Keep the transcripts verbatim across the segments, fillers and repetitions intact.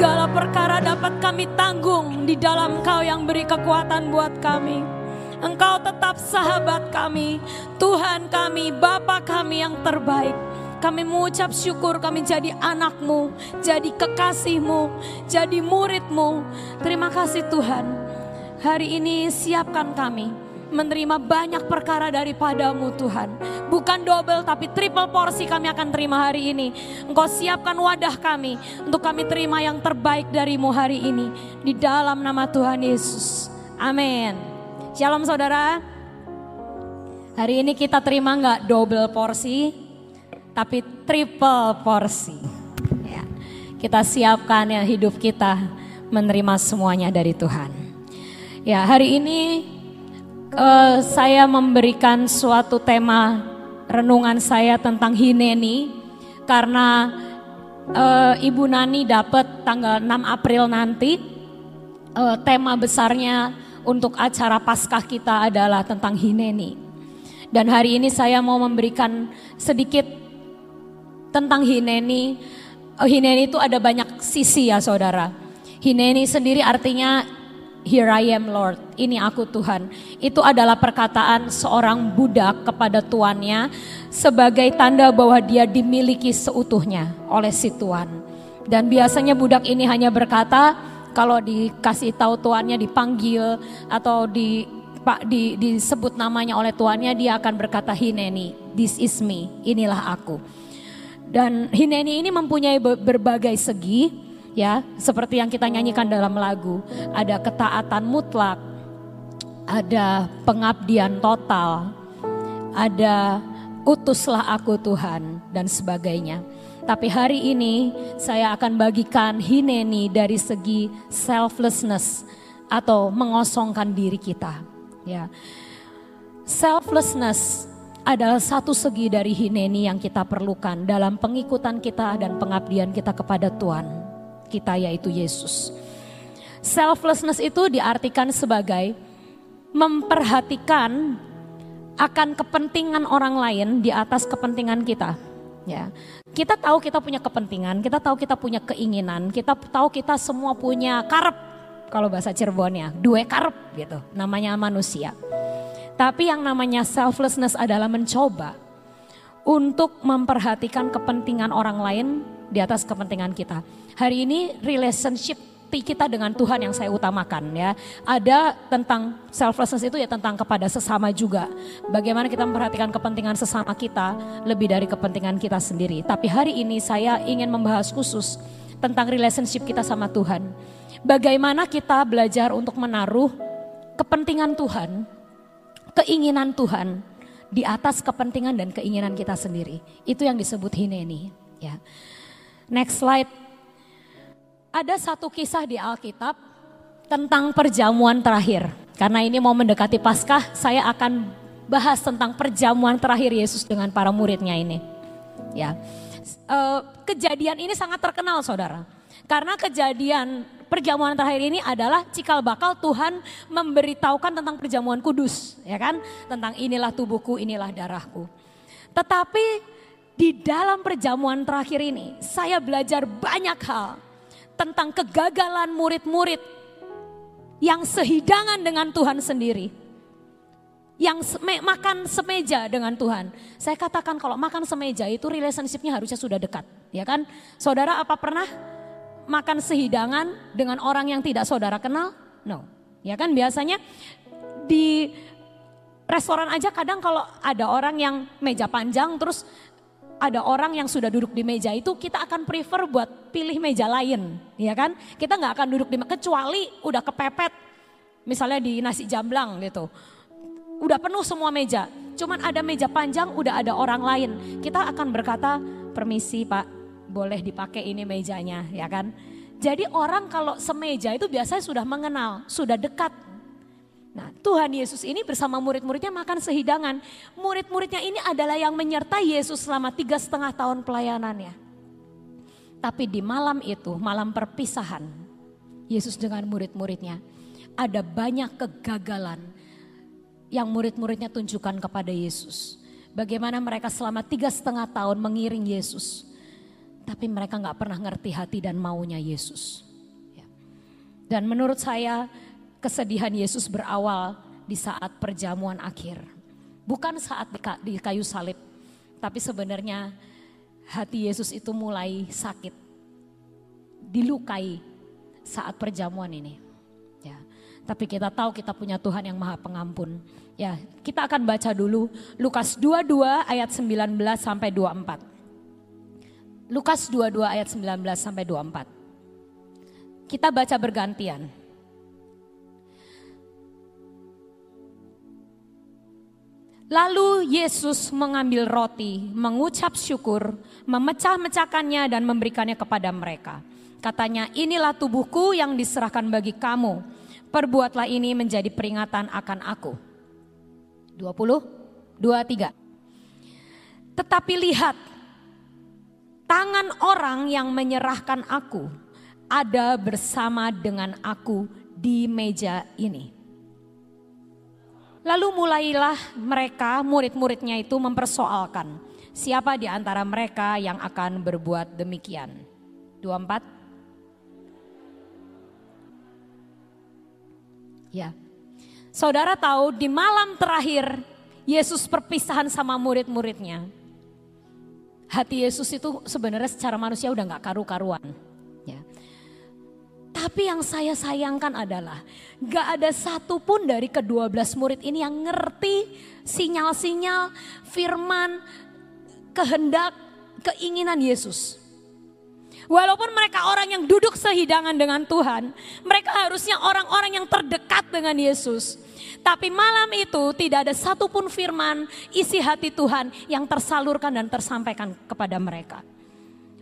Segala perkara dapat kami tanggung di dalam Kau yang beri kekuatan buat kami. Engkau tetap sahabat kami, Tuhan kami, Bapa kami yang terbaik. Kami mengucap syukur kami jadi anak-Mu, jadi kekasih-Mu, jadi murid-Mu. Terima kasih Tuhan. Hari ini siapkan kami menerima banyak perkara daripada-Mu Tuhan. Bukan double tapi triple porsi kami akan terima hari ini. Engkau siapkan wadah kami untuk kami terima yang terbaik dari-Mu hari ini. Di dalam nama Tuhan Yesus. Amin. Shalom saudara. Hari ini kita terima gak double porsi tapi triple porsi ya. Kita siapkan ya hidup kita menerima semuanya dari Tuhan. Ya hari ini Uh, saya memberikan suatu tema renungan saya tentang Hineni karena uh, Ibu Nani dapat tanggal enam April nanti uh, tema besarnya untuk acara Paskah kita adalah tentang Hineni. Dan hari ini saya mau memberikan sedikit tentang Hineni. uh, Hineni itu ada banyak sisi ya saudara. Hineni sendiri artinya Here I am Lord, ini aku Tuhan. Itu adalah perkataan seorang budak kepada tuannya sebagai tanda bahwa dia dimiliki seutuhnya oleh si tuan. Dan biasanya budak ini hanya berkata kalau dikasih tahu tuannya, dipanggil atau di, pak, di, disebut namanya oleh tuannya, dia akan berkata Hineni, this is me, inilah aku. Dan Hineni ini mempunyai berbagai segi. Ya, seperti yang kita nyanyikan dalam lagu, ada ketaatan mutlak, ada pengabdian total, ada utuslah aku Tuhan dan sebagainya. Tapi hari ini saya akan bagikan Hineni dari segi selflessness atau mengosongkan diri kita. Ya, selflessness adalah satu segi dari Hineni yang kita perlukan dalam pengikutan kita dan pengabdian kita kepada Tuhan kita yaitu Yesus. Selflessness itu diartikan sebagai memperhatikan akan kepentingan orang lain di atas kepentingan kita. Ya. Kita tahu kita punya kepentingan, kita tahu kita punya keinginan, kita tahu kita semua punya karep, kalau bahasa Cirebon ya, dua karep gitu, namanya manusia. Tapi yang namanya selflessness adalah mencoba untuk memperhatikan kepentingan orang lain di atas kepentingan kita. Hari ini relationship kita dengan Tuhan yang saya utamakan ya. Ada tentang selflessness itu ya tentang kepada sesama juga. Bagaimana kita memperhatikan kepentingan sesama kita lebih dari kepentingan kita sendiri. Tapi hari ini saya ingin membahas khusus tentang relationship kita sama Tuhan. Bagaimana kita belajar untuk menaruh kepentingan Tuhan, keinginan Tuhan di atas kepentingan dan keinginan kita sendiri. Itu yang disebut Hineni ya. Next slide. Ada satu kisah di Alkitab tentang perjamuan terakhir. Karena ini mau mendekati Paskah, saya akan bahas tentang perjamuan terakhir Yesus dengan para muridnya ini. Ya, Kejadian ini sangat terkenal saudara. Karena kejadian perjamuan terakhir ini adalah cikal bakal Tuhan memberitahukan tentang perjamuan kudus, ya kan? Tentang inilah tubuhku, inilah darahku. Tetapi di dalam perjamuan terakhir ini, saya belajar banyak hal tentang kegagalan murid-murid yang sehidangan dengan Tuhan sendiri. Yang seme, makan semeja dengan Tuhan. Saya katakan kalau makan semeja itu relationship-nya harusnya sudah dekat. Ya kan? Saudara apa pernah makan sehidangan dengan orang yang tidak saudara kenal? No. Ya kan biasanya di restoran aja kadang kalau ada orang yang meja panjang terus ada orang yang sudah duduk di meja itu kita akan prefer buat pilih meja lain, ya kan? Kita nggak akan duduk di meja kecuali udah kepepet, misalnya di nasi jamblang gitu, udah penuh semua meja, cuman ada meja panjang, udah ada orang lain, kita akan berkata permisi Pak, boleh dipakai ini mejanya, ya kan? Jadi orang kalau semeja itu biasanya sudah mengenal, sudah dekat. Nah, Tuhan Yesus ini bersama murid-muridnya makan sehidangan. Murid-muridnya ini adalah yang menyertai Yesus selama tiga setengah tahun pelayanannya. Tapi di malam itu, malam perpisahan, Yesus dengan murid-muridnya, ada banyak kegagalan yang murid-muridnya tunjukkan kepada Yesus. Bagaimana mereka selama tiga setengah tahun mengiring Yesus, tapi mereka gak pernah ngerti hati dan maunya Yesus. Dan menurut saya kesedihan Yesus berawal di saat perjamuan akhir. Bukan saat di kayu salib, tapi sebenarnya hati Yesus itu mulai sakit, dilukai saat perjamuan ini. Ya. Tapi kita tahu kita punya Tuhan yang Maha Pengampun. Ya, kita akan baca dulu Lukas dua puluh dua ayat sembilan belas sampai dua puluh empat. Lukas dua puluh dua ayat sembilan belas sampai dua puluh empat. Kita baca bergantian. Lalu Yesus mengambil roti, mengucap syukur, memecah-mecahkannya dan memberikannya kepada mereka. Katanya, inilah tubuhku yang diserahkan bagi kamu. Perbuatlah ini menjadi peringatan akan aku. dua puluh, dua puluh tiga. Tetapi lihat, tangan orang yang menyerahkan aku ada bersama dengan aku di meja ini. Lalu mulailah mereka, murid-muridnya itu mempersoalkan, siapa di antara mereka yang akan berbuat demikian. dua puluh empat. Ya. Saudara tahu di malam terakhir Yesus perpisahan sama murid-muridnya. Hati Yesus itu sebenarnya secara manusia udah gak karu-karuan. Ya. Tapi yang saya sayangkan adalah gak ada satupun dari kedua belas murid ini yang ngerti sinyal-sinyal, firman, kehendak, keinginan Yesus. Walaupun mereka orang yang duduk sehidangan dengan Tuhan, mereka harusnya orang-orang yang terdekat dengan Yesus. Tapi malam itu tidak ada satupun firman, isi hati Tuhan yang tersalurkan dan tersampaikan kepada mereka.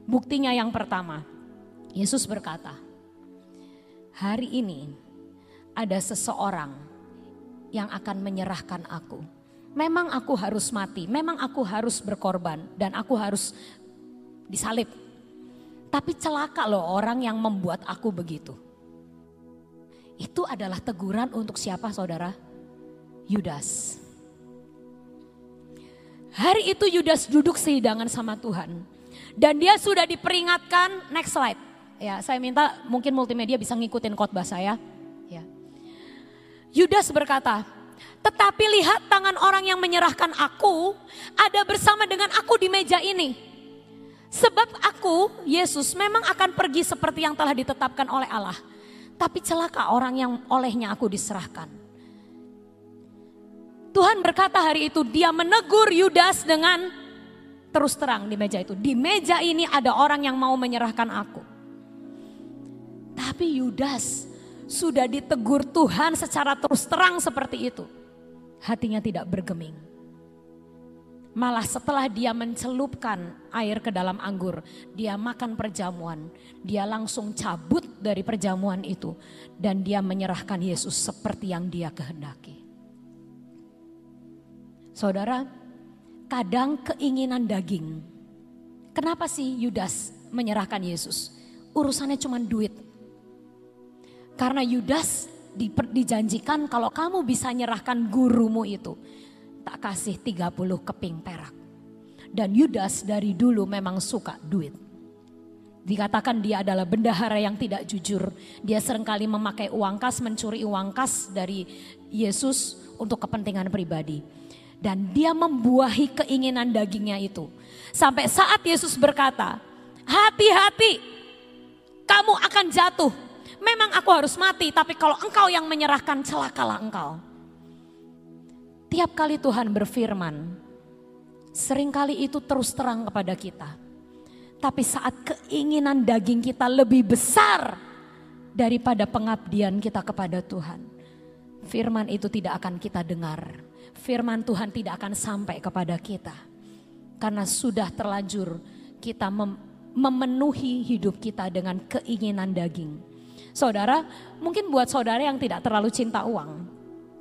Buktinya yang pertama, Yesus berkata, hari ini ada seseorang yang akan menyerahkan aku. Memang aku harus mati, memang aku harus berkorban dan aku harus disalib. Tapi celaka loh orang yang membuat aku begitu. Itu adalah teguran untuk siapa saudara? Yudas. Hari itu Yudas duduk sehidangan sama Tuhan. Dan dia sudah diperingatkan, next slide. Ya, saya minta mungkin multimedia bisa ngikutin khotbah saya. Ya. Yudas berkata, tetapi lihat tangan orang yang menyerahkan aku ada bersama dengan aku di meja ini. Sebab aku, Yesus, memang akan pergi seperti yang telah ditetapkan oleh Allah. Tapi celaka orang yang olehnya aku diserahkan. Tuhan berkata hari itu, dia menegur Yudas dengan terus terang di meja itu. Di meja ini ada orang yang mau menyerahkan aku. Tapi Yudas sudah ditegur Tuhan secara terus terang seperti itu. Hatinya tidak bergeming. Malah setelah dia mencelupkan air ke dalam anggur, dia makan perjamuan, dia langsung cabut dari perjamuan itu. Dan dia menyerahkan Yesus seperti yang dia kehendaki. Saudara, kadang keinginan daging. Kenapa sih Yudas menyerahkan Yesus? Urusannya cuma duit. Karena Yudas dijanjikan kalau kamu bisa nyerahkan gurumu itu, tak kasih tiga puluh keping perak. Dan Yudas dari dulu memang suka duit. Dikatakan dia adalah bendahara yang tidak jujur. Dia seringkali memakai uang kas, mencuri uang kas dari Yesus untuk kepentingan pribadi. Dan dia membuahi keinginan dagingnya itu. Sampai saat Yesus berkata, hati-hati, kamu akan jatuh. Memang aku harus mati, tapi kalau engkau yang menyerahkan, celakalah engkau. Tiap kali Tuhan berfirman, seringkali itu terus terang kepada kita. Tapi saat keinginan daging kita lebih besar daripada pengabdian kita kepada Tuhan, firman itu tidak akan kita dengar. Firman Tuhan tidak akan sampai kepada kita. Karena sudah terlanjur kita mem- memenuhi hidup kita dengan keinginan daging. Saudara, mungkin buat saudara yang tidak terlalu cinta uang,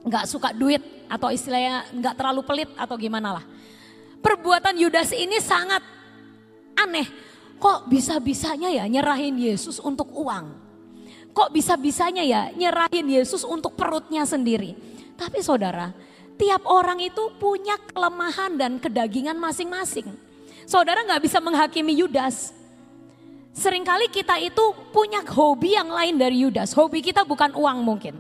nggak suka duit atau istilahnya nggak terlalu pelit atau gimana lah. Perbuatan Yudas ini sangat aneh. Kok bisa-bisanya ya nyerahin Yesus untuk uang? Kok bisa-bisanya ya nyerahin Yesus untuk perutnya sendiri? Tapi saudara, tiap orang itu punya kelemahan dan kedagingan masing-masing. Saudara nggak bisa menghakimi Yudas. Seringkali kita itu punya hobi yang lain dari Yudas. Hobi kita bukan uang mungkin.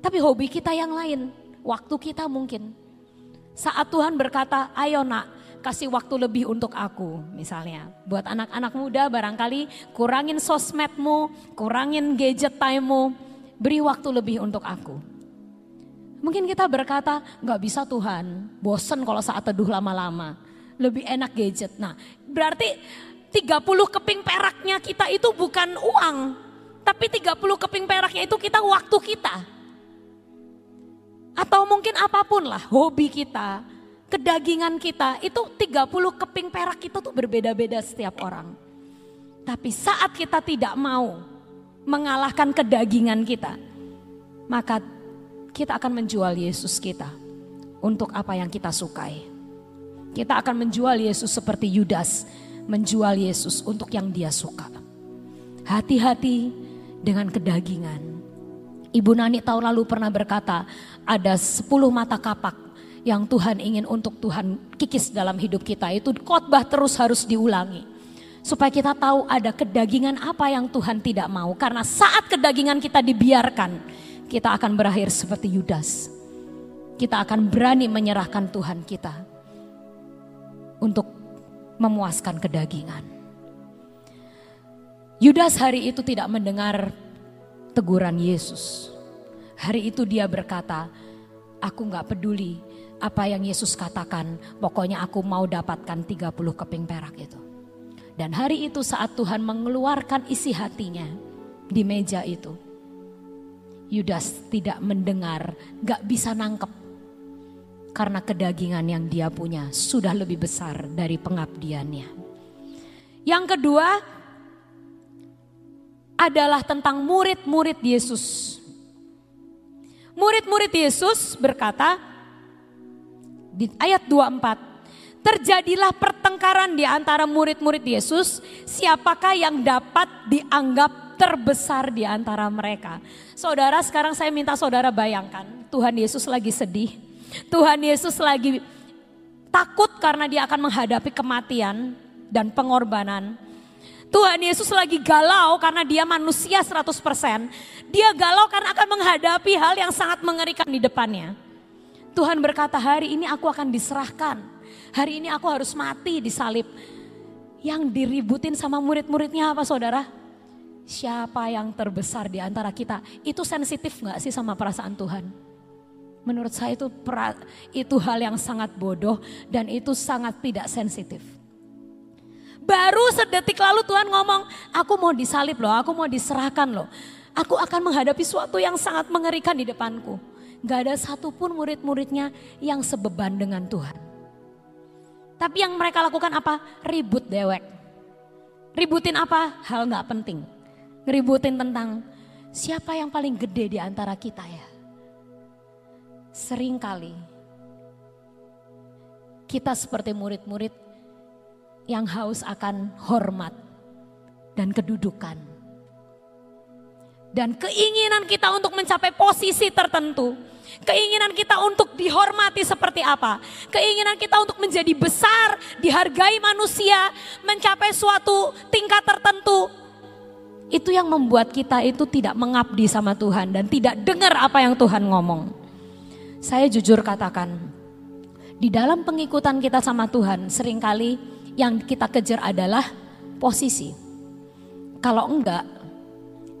Tapi hobi kita yang lain. Waktu kita mungkin. Saat Tuhan berkata, ayo nak kasih waktu lebih untuk aku. Misalnya buat anak-anak muda barangkali kurangin sosmedmu, kurangin gadget time-mu. Beri waktu lebih untuk aku. Mungkin kita berkata, gak bisa Tuhan. Bosen kalau saat teduh lama-lama. Lebih enak gadget. Nah berarti tiga puluh keping peraknya kita itu bukan uang. Tapi tiga puluh keping peraknya itu kita waktu kita. Atau mungkin apapun lah hobi kita, kedagingan kita. Itu tiga puluh keping perak kita tuh berbeda-beda setiap orang. Tapi saat kita tidak mau mengalahkan kedagingan kita, maka kita akan menjual Yesus kita untuk apa yang kita sukai. Kita akan menjual Yesus seperti Yudas menjual Yesus untuk yang dia suka. Hati-hati dengan kedagingan. Ibu Nani tahun lalu pernah berkata, ada sepuluh mata kapak yang Tuhan ingin untuk Tuhan kikis dalam hidup kita. Itu khotbah terus harus diulangi. Supaya kita tahu ada kedagingan apa yang Tuhan tidak mau. Karena saat kedagingan kita dibiarkan, kita akan berakhir seperti Yudas. Kita akan berani menyerahkan Tuhan kita untuk memuaskan kedagingan. Yudas hari itu tidak mendengar teguran Yesus. Hari itu dia berkata, aku gak peduli apa yang Yesus katakan, pokoknya aku mau dapatkan tiga puluh keping perak itu. Dan hari itu saat Tuhan mengeluarkan isi hatinya di meja itu, Yudas tidak mendengar, gak bisa nangkep. Karena kedagingan yang dia punya sudah lebih besar dari pengabdiannya. Yang kedua adalah tentang murid-murid Yesus. Murid-murid Yesus berkata di ayat dua puluh empat. Terjadilah pertengkaran di antara murid-murid Yesus. Siapakah yang dapat dianggap terbesar di antara mereka? Saudara, sekarang saya minta saudara bayangkan. Tuhan Yesus lagi sedih. Tuhan Yesus lagi takut karena dia akan menghadapi kematian dan pengorbanan. Tuhan Yesus lagi galau karena dia manusia seratus persen. Dia galau karena akan menghadapi hal yang sangat mengerikan di depannya. Tuhan berkata, hari ini aku akan diserahkan. Hari ini aku harus mati di salib. Yang diributin sama murid-muridnya apa saudara? Siapa yang terbesar di antara kita? Itu sensitif gak sih sama perasaan Tuhan? Menurut saya itu pra, itu hal yang sangat bodoh dan itu sangat tidak sensitif. Baru sedetik lalu Tuhan ngomong, aku mau disalib loh, aku mau diserahkan loh. Aku akan menghadapi sesuatu yang sangat mengerikan di depanku. Gak ada satupun murid-muridnya yang sebeban dengan Tuhan. Tapi yang mereka lakukan apa? Ribut dewek. Ributin apa? Hal gak penting. Ngeributin tentang siapa yang paling gede di antara kita ya. Seringkali kita seperti murid-murid yang haus akan hormat dan kedudukan. Dan keinginan kita untuk mencapai posisi tertentu. Keinginan kita untuk dihormati seperti apa? Keinginan kita untuk menjadi besar, dihargai manusia, mencapai suatu tingkat tertentu. Itu yang membuat kita itu tidak mengabdi sama Tuhan dan tidak dengar apa yang Tuhan ngomong. Saya jujur katakan, di dalam pengikutan kita sama Tuhan seringkali yang kita kejar adalah posisi. Kalau enggak,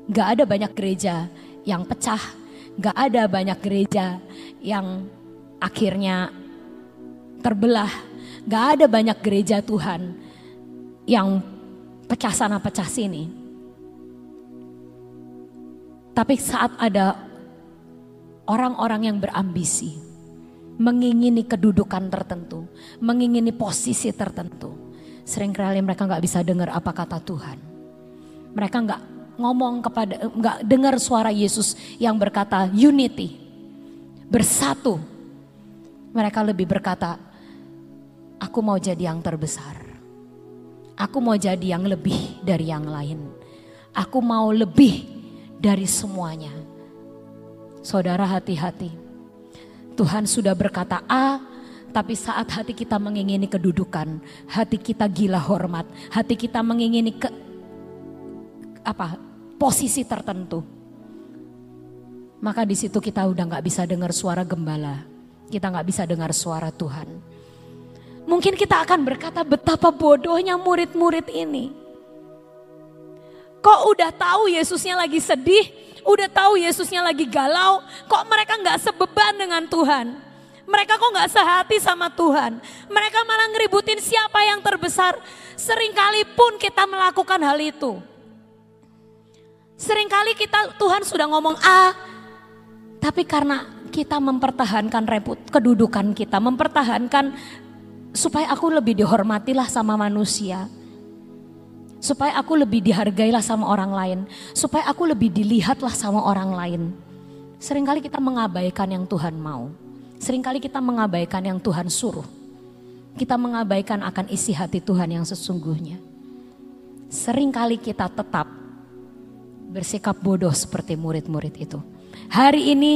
enggak ada banyak gereja yang pecah, enggak ada banyak gereja yang akhirnya terbelah, enggak ada banyak gereja Tuhan yang pecah sana pecah sini. Tapi saat ada orang-orang yang berambisi, mengingini kedudukan tertentu, mengingini posisi tertentu. Seringkali mereka gak bisa dengar apa kata Tuhan. Mereka gak ngomong kepada, gak dengar suara Yesus yang berkata unity, bersatu. Mereka lebih berkata, aku mau jadi yang terbesar. Aku mau jadi yang lebih dari yang lain. Aku mau lebih dari semuanya. Saudara hati-hati, Tuhan sudah berkata A, tapi saat hati kita mengingini kedudukan, hati kita gila hormat, hati kita mengingini ke, apa posisi tertentu. Maka di situ kita udah nggak bisa dengar suara gembala, kita nggak bisa dengar suara Tuhan. Mungkin kita akan berkata, betapa bodohnya murid-murid ini. Kok udah tahu Yesusnya lagi sedih, udah tahu Yesusnya lagi galau, kok mereka nggak sebeban dengan Tuhan? Mereka kok gak sehati sama Tuhan? Mereka malah ngeributin siapa yang terbesar. Seringkali pun kita melakukan hal itu. Seringkali kita, Tuhan sudah ngomong A, tapi karena kita mempertahankan reput, kedudukan kita, mempertahankan supaya aku lebih dihormatilah sama manusia, supaya aku lebih dihargailah sama orang lain, supaya aku lebih dilihatlah sama orang lain. Seringkali kita mengabaikan yang Tuhan mau. Seringkali kita mengabaikan yang Tuhan suruh. Kita mengabaikan akan isi hati Tuhan yang sesungguhnya. Seringkali kita tetap bersikap bodoh seperti murid-murid itu. Hari ini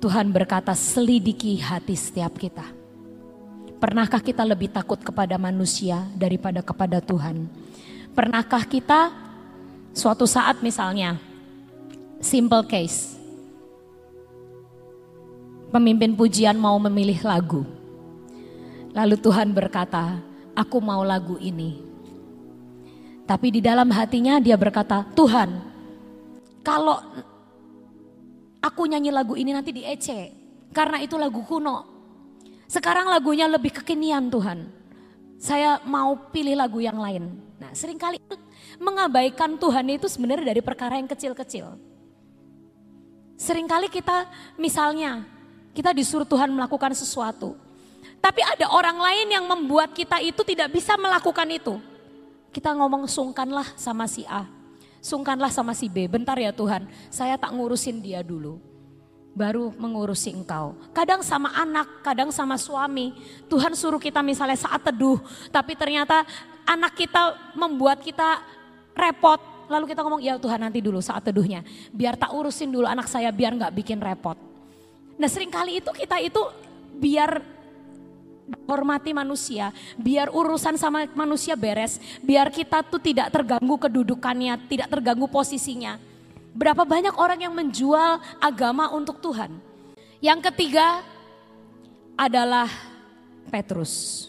Tuhan berkata, selidiki hati setiap kita. Pernahkah kita lebih takut kepada manusia daripada kepada Tuhan? Pernahkah kita suatu saat misalnya, simple case, pemimpin pujian mau memilih lagu. Lalu Tuhan berkata, aku mau lagu ini. Tapi di dalam hatinya dia berkata, Tuhan, kalau aku nyanyi lagu ini nanti diece, karena itu lagu kuno. Sekarang lagunya lebih kekinian Tuhan. Saya mau pilih lagu yang lain. Nah, seringkali mengabaikan Tuhan itu sebenarnya dari perkara yang kecil-kecil. Seringkali kita misalnya, kita disuruh Tuhan melakukan sesuatu. Tapi ada orang lain yang membuat kita itu tidak bisa melakukan itu. Kita ngomong sungkanlah sama si A, sungkanlah sama si B. Bentar ya Tuhan, saya tak ngurusin dia dulu, baru mengurusi engkau. Kadang sama anak, kadang sama suami. Tuhan suruh kita misalnya saat teduh, tapi ternyata anak kita membuat kita repot. Lalu kita ngomong, ya Tuhan nanti dulu saat teduhnya, biar tak urusin dulu anak saya, biar gak bikin repot. Nah seringkali itu kita itu biar hormati manusia, biar urusan sama manusia beres, biar kita tuh tidak terganggu kedudukannya, tidak terganggu posisinya. Berapa banyak orang yang menjual agama untuk Tuhan. Yang ketiga adalah Petrus.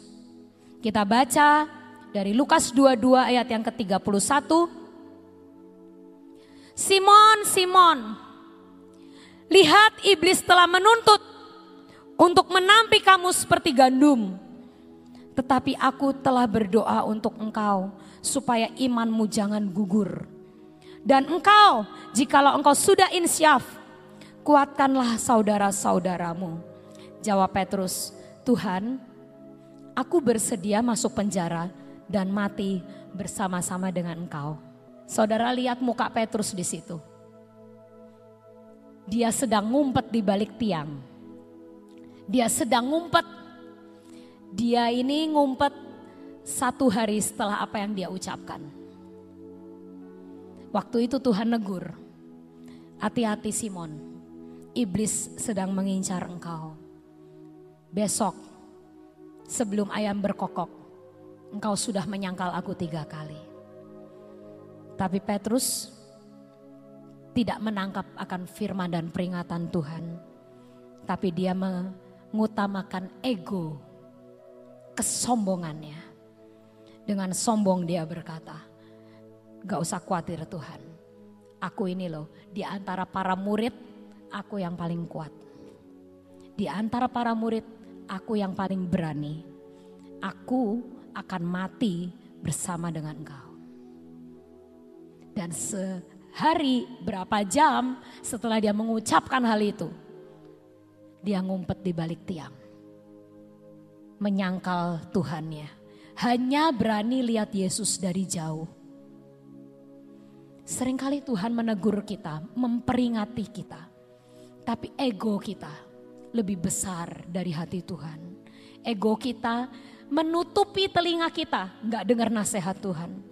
Kita baca dari Lukas dua puluh dua ayat yang ke tiga puluh satu. Simon, Simon. Lihat iblis telah menuntut untuk menampi kamu seperti gandum. Tetapi aku telah berdoa untuk engkau supaya imanmu jangan gugur. Dan engkau jikalau engkau sudah insyaf, kuatkanlah saudara-saudaramu. Jawab Petrus, Tuhan, aku bersedia masuk penjara dan mati bersama-sama dengan engkau. Saudara lihat muka Petrus di situ. Dia sedang ngumpet di balik tiang. Dia sedang ngumpet. Dia ini ngumpet satu hari setelah apa yang dia ucapkan. Waktu itu Tuhan negur. Hati-hati Simon, iblis sedang mengincar engkau. Besok sebelum ayam berkokok, engkau sudah menyangkal aku tiga kali. Tapi Petrus tidak menangkap akan firman dan peringatan Tuhan. Tapi dia mengutamakan ego, kesombongannya. Dengan sombong dia berkata, gak usah khawatir Tuhan. Aku ini loh, di antara para murid, aku yang paling kuat. Di antara para murid, aku yang paling berani. Aku akan mati bersama dengan engkau. Dan se... hari berapa jam setelah dia mengucapkan hal itu, dia ngumpet di balik tiang, menyangkal Tuhannya, hanya berani lihat Yesus dari jauh. Seringkali Tuhan menegur kita, memperingati kita, tapi ego kita lebih besar dari hati Tuhan. Ego kita menutupi telinga kita, gak dengar nasihat Tuhan.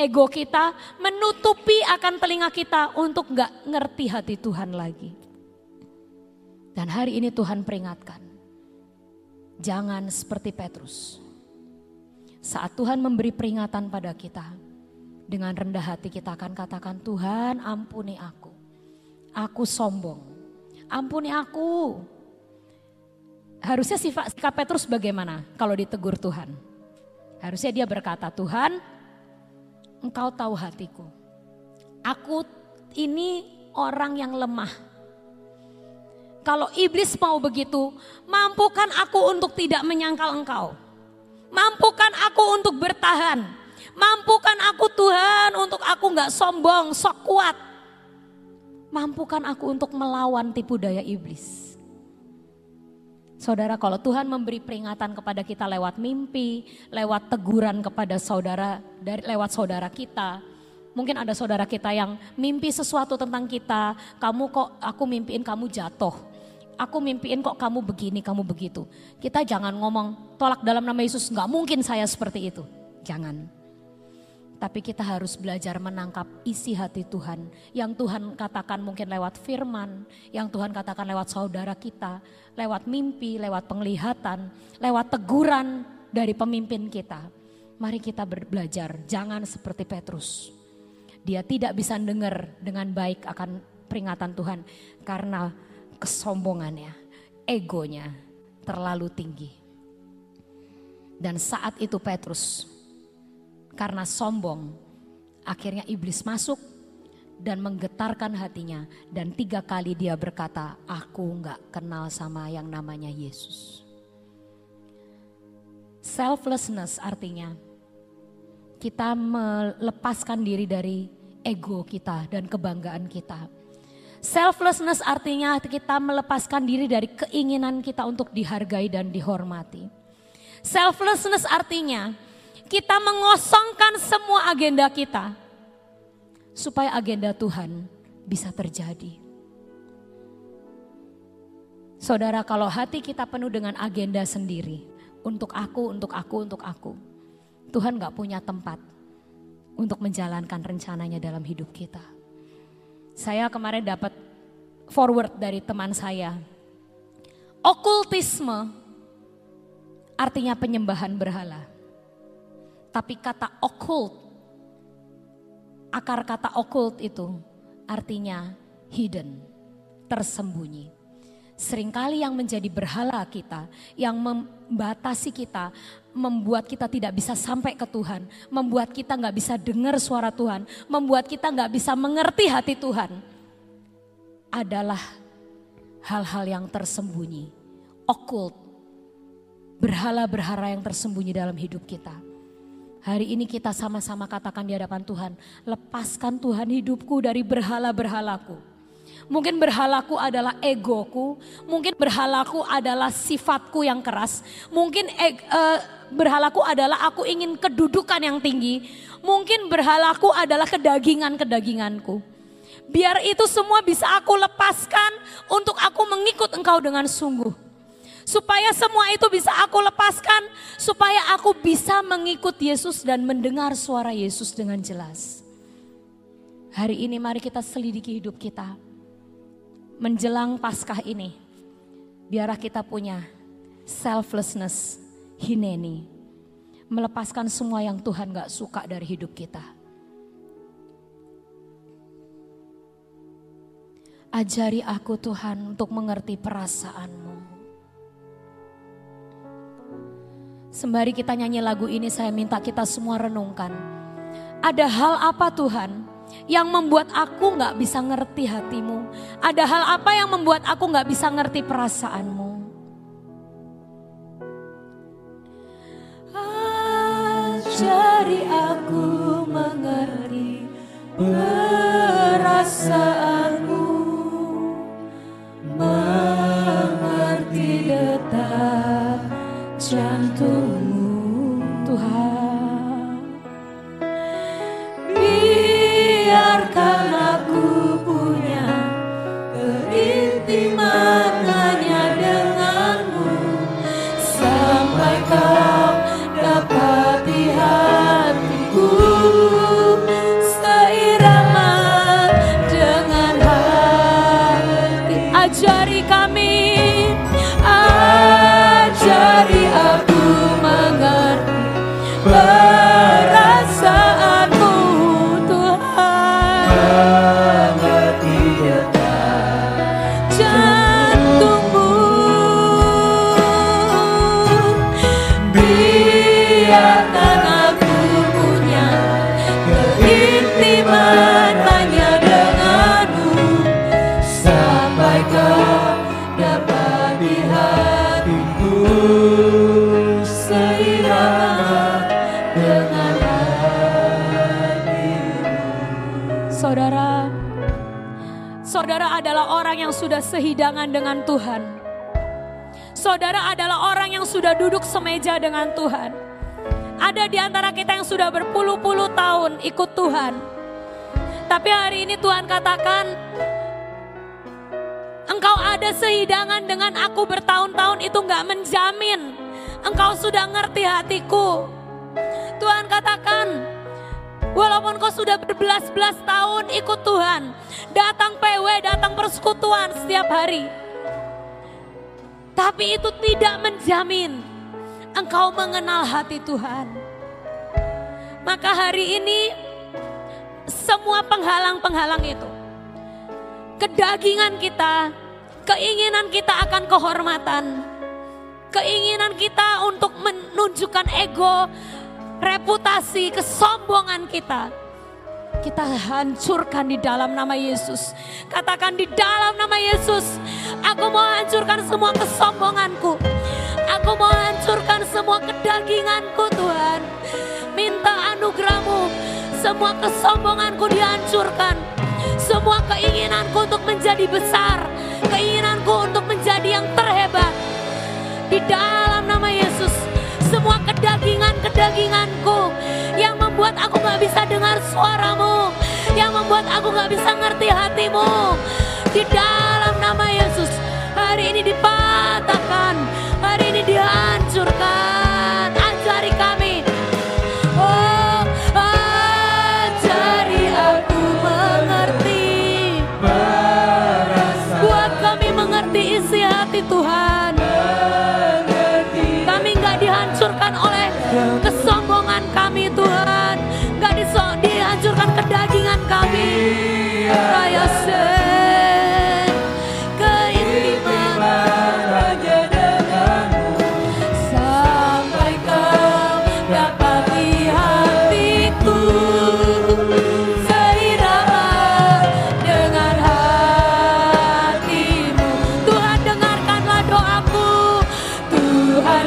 Ego kita menutupi akan telinga kita untuk gak ngerti hati Tuhan lagi. Dan hari ini Tuhan peringatkan, jangan seperti Petrus. Saat Tuhan memberi peringatan pada kita, Dengan rendah hati kita akan katakan, Tuhan ampuni aku. Aku sombong. Ampuni aku. Harusnya sifat sikap Petrus bagaimana kalau ditegur Tuhan? Harusnya dia berkata, Tuhan, Engkau tahu hatiku. Aku ini orang yang lemah. Kalau iblis mau begitu, mampukan aku untuk tidak menyangkal Engkau. Mampukan aku untuk bertahan. Mampukan aku Tuhan untuk aku gak sombong, sok kuat. Mampukan aku untuk melawan tipu daya iblis. Saudara, kalau Tuhan memberi peringatan kepada kita lewat mimpi, lewat teguran kepada saudara, dari lewat saudara kita. Mungkin ada saudara kita yang mimpi sesuatu tentang kita. Kamu kok, aku mimpiin kamu jatuh. Aku mimpiin kok kamu begini, kamu begitu. Kita jangan ngomong tolak dalam nama Yesus. Gak mungkin saya seperti itu. Jangan. Tapi kita harus belajar menangkap isi hati Tuhan. Yang Tuhan katakan mungkin lewat firman. Yang Tuhan katakan lewat saudara kita. Lewat mimpi, lewat penglihatan. Lewat teguran dari pemimpin kita. Mari kita belajar. Jangan seperti Petrus. Dia tidak bisa dengar dengan baik akan peringatan Tuhan karena kesombongannya, egonya terlalu tinggi. Dan saat itu Petrus karena sombong akhirnya iblis masuk dan menggetarkan hatinya. Dan tiga kali dia berkata, aku gak kenal sama yang namanya Yesus. Selflessness artinya kita melepaskan diri dari ego kita dan kebanggaan kita. Selflessness artinya kita melepaskan diri dari keinginan kita untuk dihargai dan dihormati. Selflessness artinya kita mengosongkan semua agenda kita. Supaya agenda Tuhan bisa terjadi. Saudara, kalau hati kita penuh dengan agenda sendiri. Untuk aku, untuk aku, untuk aku. Tuhan gak punya tempat untuk menjalankan rencananya dalam hidup kita. Saya kemarin dapat forward dari teman saya. Okultisme artinya penyembahan berhala. Tapi kata occult, akar kata occult itu artinya hidden, tersembunyi. Seringkali yang menjadi berhala kita, yang membatasi kita, membuat kita tidak bisa sampai ke Tuhan, membuat kita gak bisa dengar suara Tuhan, membuat kita gak bisa mengerti hati Tuhan, adalah hal-hal yang tersembunyi, okult, berhala-berhala yang tersembunyi dalam hidup kita. Hari ini kita sama-sama katakan di hadapan Tuhan, lepaskan Tuhan hidupku dari berhala-berhalaku. Mungkin berhalaku adalah egoku, mungkin berhalaku adalah sifatku yang keras, mungkin e, e, berhalaku adalah aku ingin kedudukan yang tinggi, mungkin berhalaku adalah kedagingan-kedaginganku. Biar itu semua bisa aku lepaskan untuk aku mengikut Engkau dengan sungguh. Supaya semua itu bisa aku lepaskan, supaya aku bisa mengikut Yesus dan mendengar suara Yesus dengan jelas. Hari ini mari kita selidiki hidup kita. Menjelang Paskah ini, biarlah kita punya selflessness, hineni. Melepaskan semua yang Tuhan gak suka dari hidup kita. Ajari aku Tuhan untuk mengerti perasaan-Mu. Sembari kita nyanyi lagu ini, saya minta kita semua renungkan. Ada hal apa Tuhan? Yang membuat aku gak bisa ngerti hatimu. Ada hal apa yang membuat aku gak bisa ngerti perasaanmu? Ajari aku mengerti perasaanmu, mengerti detak jantungmu Tuhan. Biarkan aku punya keintiman hanya denganmu, sampai kau dapati hatiku, seirama dengan hati. Ajari kami, ajari aku. Saudara adalah orang yang sudah sehidangan dengan Tuhan. Saudara adalah orang yang sudah duduk semeja dengan Tuhan. Ada di antara kita yang sudah berpuluh-puluh tahun ikut Tuhan. Tapi hari ini Tuhan katakan, engkau ada sehidangan dengan aku bertahun-tahun itu gak menjamin engkau sudah ngerti hatiku. Tuhan katakan, walaupun kau sudah berbelas-belas tahun ikut Tuhan, datang P W, datang persekutuan setiap hari, tapi itu tidak menjamin engkau mengenal hati Tuhan. Maka hari ini semua penghalang-penghalang itu, kedagingan kita, keinginan kita akan kehormatan, keinginan kita untuk menunjukkan ego, reputasi, kesombongan kita, kita hancurkan di dalam nama Yesus. Katakan, di dalam nama Yesus, aku mau hancurkan semua kesombonganku, aku mau hancurkan semua kedaginganku. Tuhan, minta anugerahmu, semua kesombonganku dihancurkan, semua keinginanku untuk menjadi besar, keinginanku untuk menjadi yang terhebat, di dalam nama Yesus. Semua kedagingan-kedaginganku yang membuat aku gak bisa dengar suaramu, yang membuat aku gak bisa ngerti hatimu, di dalam nama Yesus hari ini dipatahkan, hari ini dihancurkan. Ajari kami, oh, ajari aku mengerti, buat kami mengerti isi hati Tuhan. Dihancurkan oleh kesombongan kami Tuhan, gak diso- dihancurkan kedagingan kami. Raya sen keimanan hanya denganmu, sampai kau dapati hatiku, seirama dengan hatimu. Tuhan, dengarkanlah doaku. Tuhan,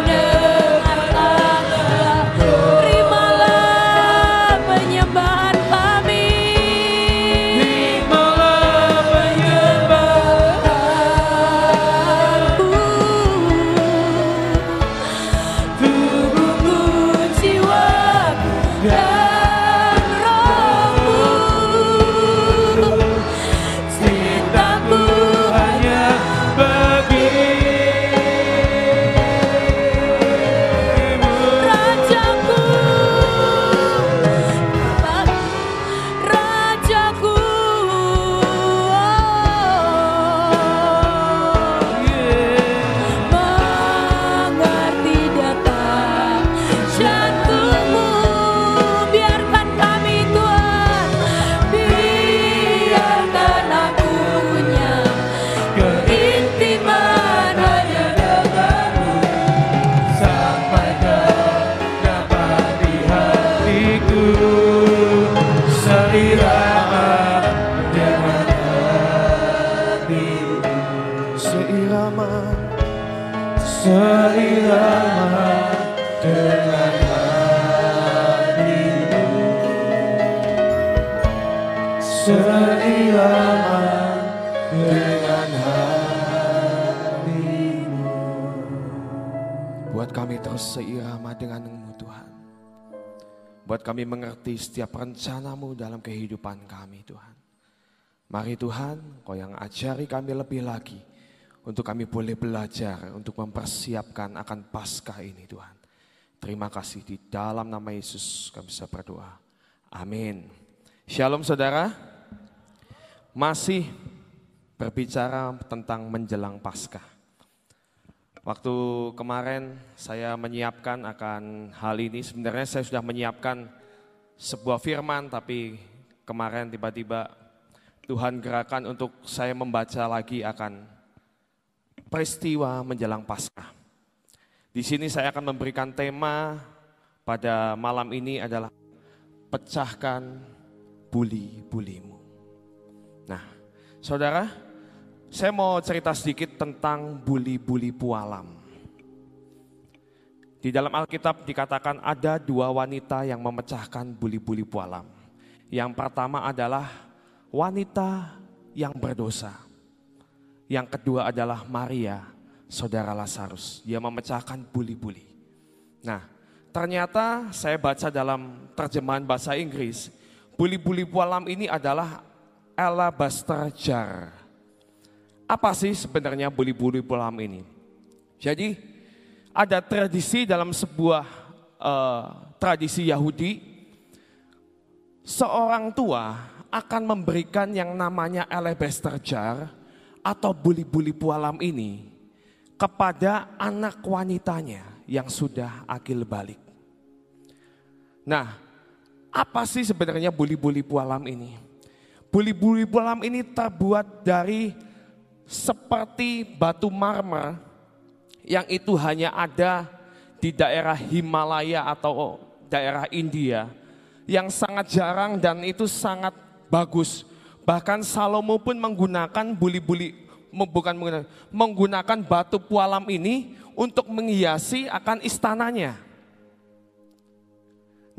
kami mengerti setiap rencanamu dalam kehidupan kami Tuhan. Mari Tuhan, Kau yang ajari kami lebih lagi, untuk kami boleh belajar untuk mempersiapkan akan Paskah ini Tuhan. Terima kasih, di dalam nama Yesus kami bisa berdoa. Amin. Shalom saudara. Masih berbicara tentang menjelang Paskah. Waktu kemarin saya menyiapkan akan hal ini, sebenarnya saya sudah menyiapkan sebuah firman, tapi kemarin tiba-tiba Tuhan gerakan untuk saya membaca lagi akan peristiwa menjelang Paskah. Di sini saya akan memberikan tema pada malam ini adalah pecahkan buli-bulimu. Nah, saudara, saya mau cerita sedikit tentang buli-buli pualam. Di dalam Alkitab dikatakan ada dua wanita yang memecahkan buli-buli pualam. Yang pertama adalah wanita yang berdosa. Yang kedua adalah Maria, saudara Lazarus. Dia memecahkan buli-buli. Nah, ternyata saya baca dalam terjemahan bahasa Inggris, buli-buli pualam ini adalah alabaster jar. Apa sih sebenarnya buli-buli pualam ini? Jadi ada tradisi dalam sebuah uh, tradisi Yahudi, seorang tua akan memberikan yang namanya alabaster jar atau buli-buli pualam ini kepada anak wanitanya yang sudah akil balik. Nah, apa sih sebenarnya buli-buli pualam ini? Buli-buli pualam ini terbuat dari seperti batu marmer yang itu hanya ada di daerah Himalaya atau daerah India, yang sangat jarang dan itu sangat bagus. Bahkan Salomo pun menggunakan buli-buli, bukan menggunakan, menggunakan batu pualam ini untuk menghiasi akan istananya.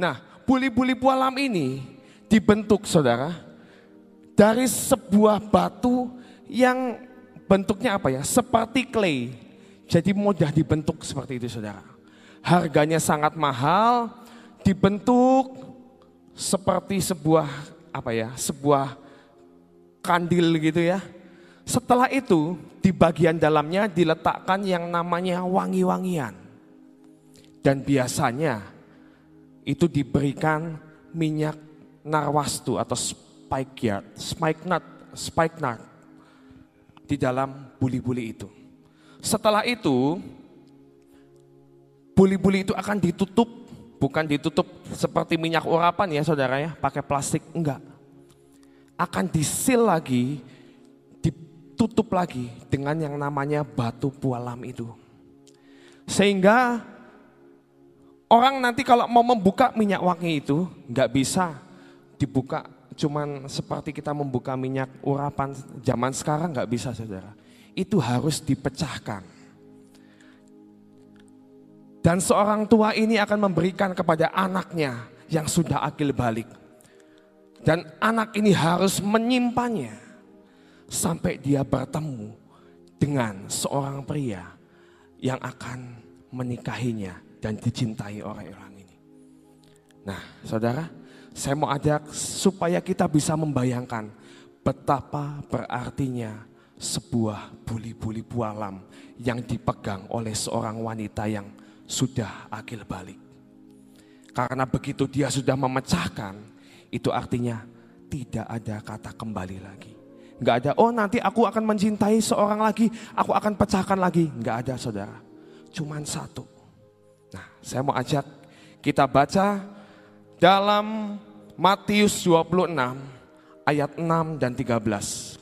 Nah, buli-buli pualam ini dibentuk, saudara, dari sebuah batu yang bentuknya apa ya? Seperti clay. Jadi mudah dibentuk seperti itu, saudara. Harganya sangat mahal, dibentuk seperti sebuah apa ya, sebuah kandil gitu ya. Setelah itu di bagian dalamnya diletakkan yang namanya wangi-wangian. Dan biasanya itu diberikan minyak narwastu atau spikenard, spikenard, spikenard di dalam buli-buli itu. Setelah itu buli-buli itu akan ditutup. Bukan ditutup seperti minyak urapan ya saudara ya, pakai plastik, enggak. Akan disil lagi, ditutup lagi dengan yang namanya batu pualam itu. Sehingga orang nanti kalau mau membuka minyak wangi itu, enggak bisa dibuka cuman seperti kita membuka minyak urapan zaman sekarang, enggak bisa saudara. Itu harus dipecahkan. Dan seorang tua ini akan memberikan kepada anaknya yang sudah akil balik. Dan anak ini harus menyimpannya sampai dia bertemu dengan seorang pria yang akan menikahinya dan dicintai orang-orang ini. Nah saudara, saya mau ajak supaya kita bisa membayangkan betapa berartinya sebuah buli-buli pualam yang dipegang oleh seorang wanita yang sudah akil balik. Karena begitu dia sudah memecahkan, itu artinya tidak ada kata kembali lagi. Enggak ada, oh nanti aku akan mencintai seorang lagi, aku akan pecahkan lagi. Enggak ada saudara, cuman satu. Nah saya mau ajak kita baca dalam Matius dua puluh enam ayat enam dan tiga belas.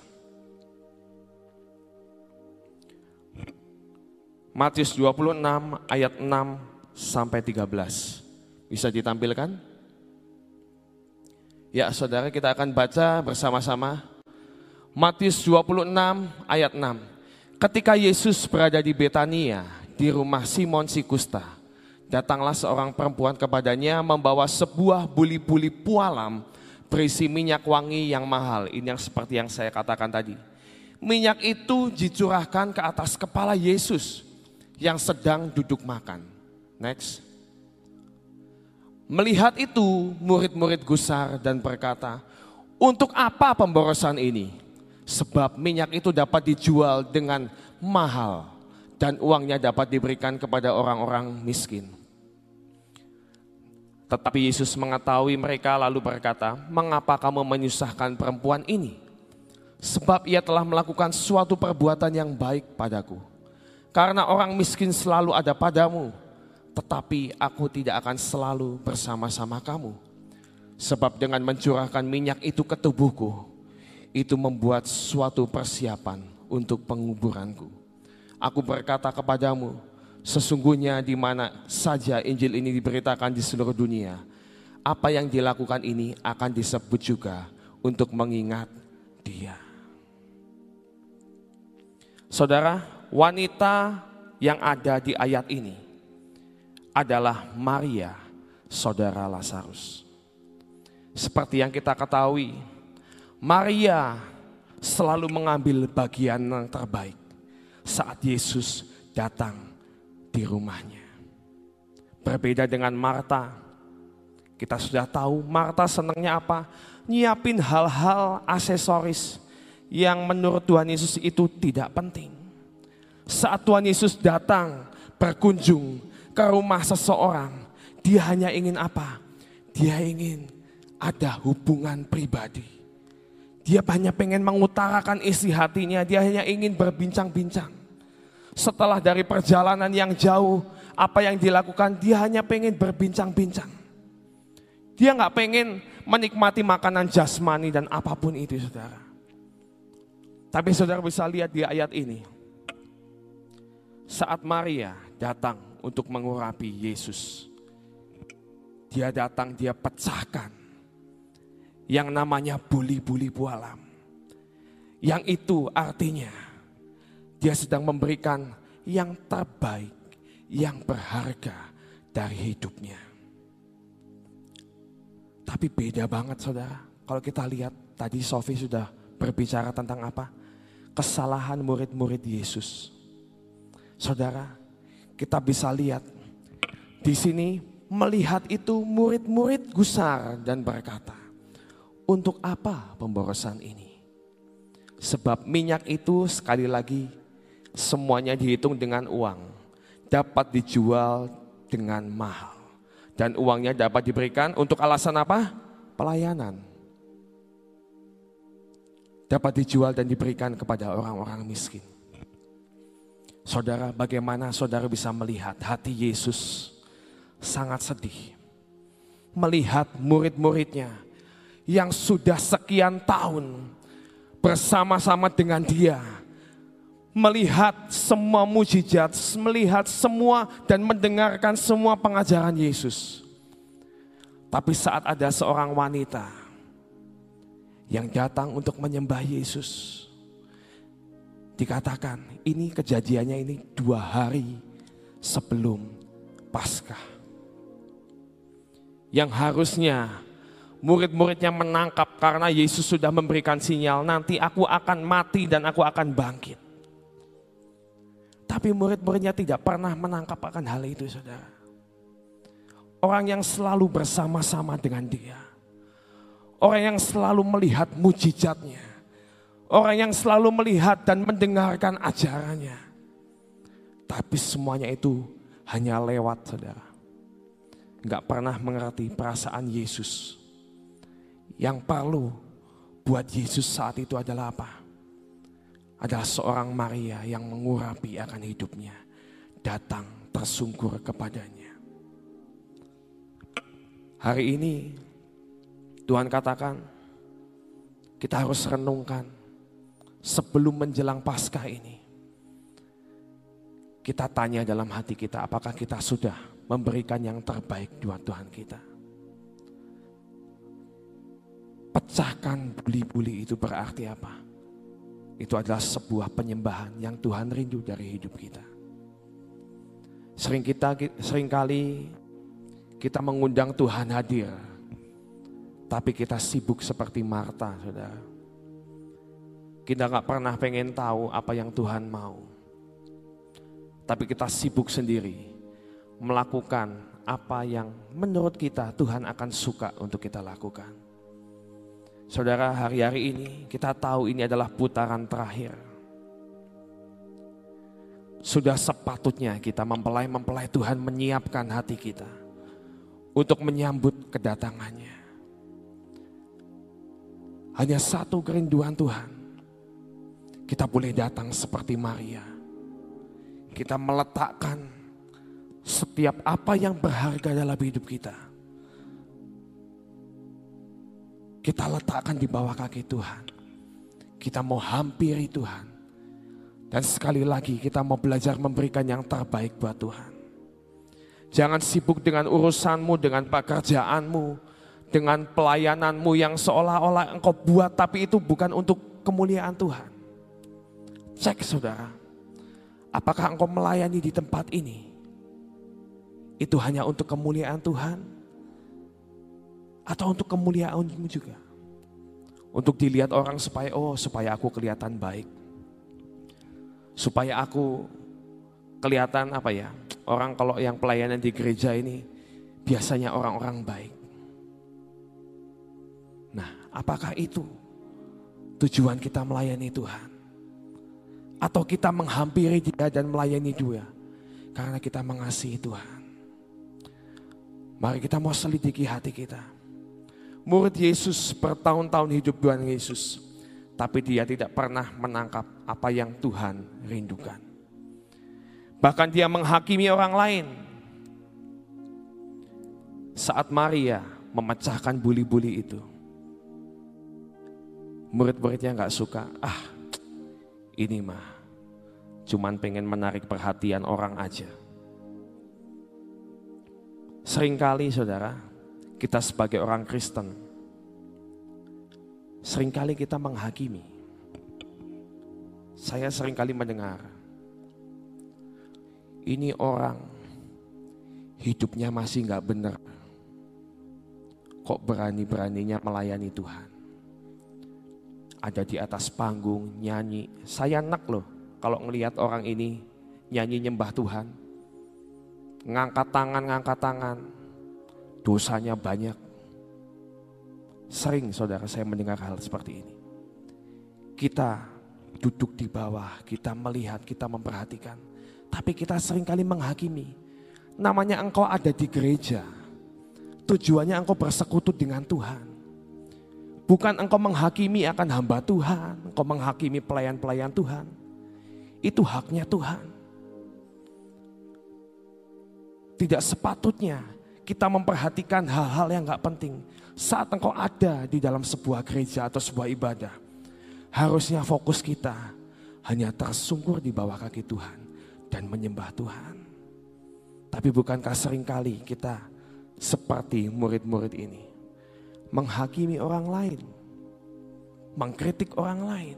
Matius dua puluh enam ayat enam sampai tiga belas. Bisa ditampilkan? Ya saudara, kita akan baca bersama-sama. Matius dua puluh enam ayat enam. Ketika Yesus berada di Betania, di rumah Simon si kusta, datanglah seorang perempuan kepadanya membawa sebuah buli-buli pualam berisi minyak wangi yang mahal. Ini yang seperti yang saya katakan tadi. Minyak itu dicurahkan ke atas kepala Yesus yang sedang duduk makan. Next. Melihat itu murid-murid gusar dan berkata, untuk apa pemborosan ini? Sebab minyak itu dapat dijual dengan mahal dan uangnya dapat diberikan kepada orang-orang miskin. Tetapi Yesus mengetahui mereka lalu berkata, mengapa kamu menyusahkan perempuan ini? Sebab ia telah melakukan suatu perbuatan yang baik padaku. Karena orang miskin selalu ada padamu, tetapi aku tidak akan selalu bersama-sama kamu. Sebab dengan mencurahkan minyak itu ke tubuhku, itu membuat suatu persiapan untuk penguburanku. Aku berkata kepadamu, sesungguhnya di mana saja Injil ini diberitakan di seluruh dunia, apa yang dilakukan ini akan disebut juga untuk mengingat dia. Saudara, wanita yang ada di ayat ini adalah Maria, saudara Lazarus. Seperti yang kita ketahui, Maria, selalu mengambil bagian yang terbaik saat Yesus datang di rumahnya. Berbeda dengan Martha, kita sudah tahu Martha senangnya apa? Nyiapin hal-hal aksesoris yang menurut Tuhan Yesus itu tidak penting. Saat Tuhan Yesus datang berkunjung ke rumah seseorang, dia hanya ingin apa? Dia ingin ada hubungan pribadi. Dia hanya pengen mengutarakan isi hatinya, dia hanya ingin berbincang-bincang. Setelah dari perjalanan yang jauh, apa yang dilakukan? Dia hanya pengen berbincang-bincang. Dia nggak pengen menikmati makanan jasmani dan apapun itu, saudara. Tapi saudara bisa lihat di ayat ini. Saat Maria datang untuk mengurapi Yesus, dia datang, dia pecahkan yang namanya buli-buli pualam. Yang itu artinya dia sedang memberikan yang terbaik, yang berharga dari hidupnya. Tapi beda banget saudara, kalau kita lihat tadi Sofi sudah berbicara tentang apa? Kesalahan murid-murid Yesus. Saudara, kita bisa lihat di sini melihat itu murid-murid gusar dan berkata, untuk apa pemborosan ini? Sebab minyak itu sekali lagi semuanya dihitung dengan uang, dapat dijual dengan mahal. Dan uangnya dapat diberikan untuk alasan apa? Pelayanan. Dapat dijual dan diberikan kepada orang-orang miskin. Saudara, bagaimana saudara bisa melihat hati Yesus sangat sedih. Melihat murid-muridnya yang sudah sekian tahun bersama-sama dengan dia. Melihat semua mujizat, melihat semua dan mendengarkan semua pengajaran Yesus. Tapi saat ada seorang wanita yang datang untuk menyembah Yesus. Dikatakan ini kejadiannya ini dua hari sebelum Paskah. Yang harusnya murid-muridnya menangkap karena Yesus sudah memberikan sinyal nanti aku akan mati dan aku akan bangkit. Tapi murid-muridnya tidak pernah menangkap akan hal itu, saudara. Orang yang selalu bersama-sama dengan dia. Orang yang selalu melihat mujizatnya. Orang yang selalu melihat dan mendengarkan ajarannya. Tapi semuanya itu hanya lewat, saudara. Enggak pernah mengerti perasaan Yesus. Yang perlu buat Yesus saat itu adalah apa? Adalah seorang Maria yang mengurapi akan hidupnya. Datang tersungkur kepadanya. Hari ini Tuhan katakan kita harus renungkan sebelum menjelang Paskah ini. Kita tanya dalam hati kita apakah kita sudah memberikan yang terbaik buat Tuhan kita. Pecahkan buli-buli itu berarti apa? Itu adalah sebuah penyembahan yang Tuhan rindu dari hidup kita. Sering kita seringkali kita mengundang Tuhan hadir. Tapi kita sibuk seperti Martha, saudara. Kita gak pernah pengen tahu apa yang Tuhan mau. Tapi kita sibuk sendiri melakukan apa yang menurut kita Tuhan akan suka untuk kita lakukan. Saudara, hari-hari ini kita tahu ini adalah putaran terakhir. Sudah sepatutnya kita mempelai-mempelai Tuhan menyiapkan hati kita untuk menyambut kedatangannya. Hanya satu kerinduan Tuhan. Kita boleh datang seperti Maria. Kita meletakkan setiap apa yang berharga dalam hidup kita. Kita letakkan di bawah kaki Tuhan. Kita mau hampiri Tuhan. Dan sekali lagi kita mau belajar memberikan yang terbaik buat Tuhan. Jangan sibuk dengan urusanmu, dengan pekerjaanmu, dengan pelayananmu yang seolah-olah engkau buat tapi itu bukan untuk kemuliaan Tuhan. Cek saudara, apakah engkau melayani di tempat ini? Itu hanya untuk kemuliaan Tuhan? Atau untuk kemuliaanmu juga. Untuk dilihat orang supaya, oh supaya aku kelihatan baik. Supaya aku kelihatan apa ya, orang kalau yang pelayanan di gereja ini biasanya orang-orang baik. Nah, apakah itu tujuan kita melayani Tuhan? Atau kita menghampiri Dia dan melayani Dia karena kita mengasihi Tuhan? Mari kita mau selidiki hati kita. Murid Yesus bertahun-tahun hidup dengan Yesus, tapi dia tidak pernah menangkap apa yang Tuhan rindukan. Bahkan dia menghakimi orang lain. Saat Maria memecahkan buli-buli itu, murid-muridnya gak suka, ah ini mah cuman pengen menarik perhatian orang aja. Seringkali saudara, kita sebagai orang Kristen, seringkali kita menghakimi. Saya seringkali mendengar, ini orang hidupnya masih gak benar, kok berani-beraninya melayani Tuhan. Ada di atas panggung, nyanyi. Saya enak loh kalau ngelihat orang ini nyanyi nyembah Tuhan. Ngangkat tangan, ngangkat tangan. Dosanya banyak. Sering saudara saya mendengar hal seperti ini. Kita duduk di bawah, kita melihat, kita memperhatikan. Tapi kita seringkali menghakimi. Namanya engkau ada di gereja. Tujuannya engkau bersekutu dengan Tuhan. Bukan engkau menghakimi akan hamba Tuhan. Engkau menghakimi pelayan-pelayan Tuhan. Itu haknya Tuhan. Tidak sepatutnya kita memperhatikan hal-hal yang gak penting. Saat engkau ada di dalam sebuah gereja atau sebuah ibadah, harusnya fokus kita hanya tersungkur di bawah kaki Tuhan dan menyembah Tuhan. Tapi bukankah seringkali kita seperti murid-murid ini, menghakimi orang lain, mengkritik orang lain,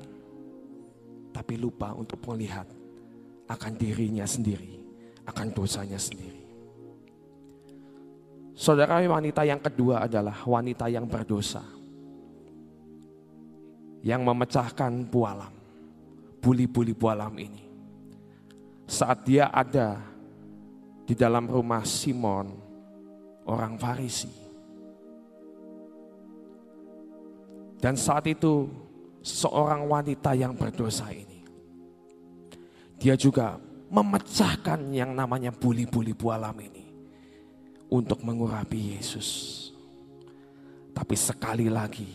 tapi lupa untuk melihat akan dirinya sendiri, akan dosanya sendiri. Saudara, wanita yang kedua adalah wanita yang berdosa, yang memecahkan pualam, buli-buli pualam ini. Saat dia ada di dalam rumah Simon, orang Farisi. Dan saat itu seorang wanita yang berdosa ini, dia juga memecahkan yang namanya buli-buli pualam ini. Untuk mengurapi Yesus. Tapi sekali lagi,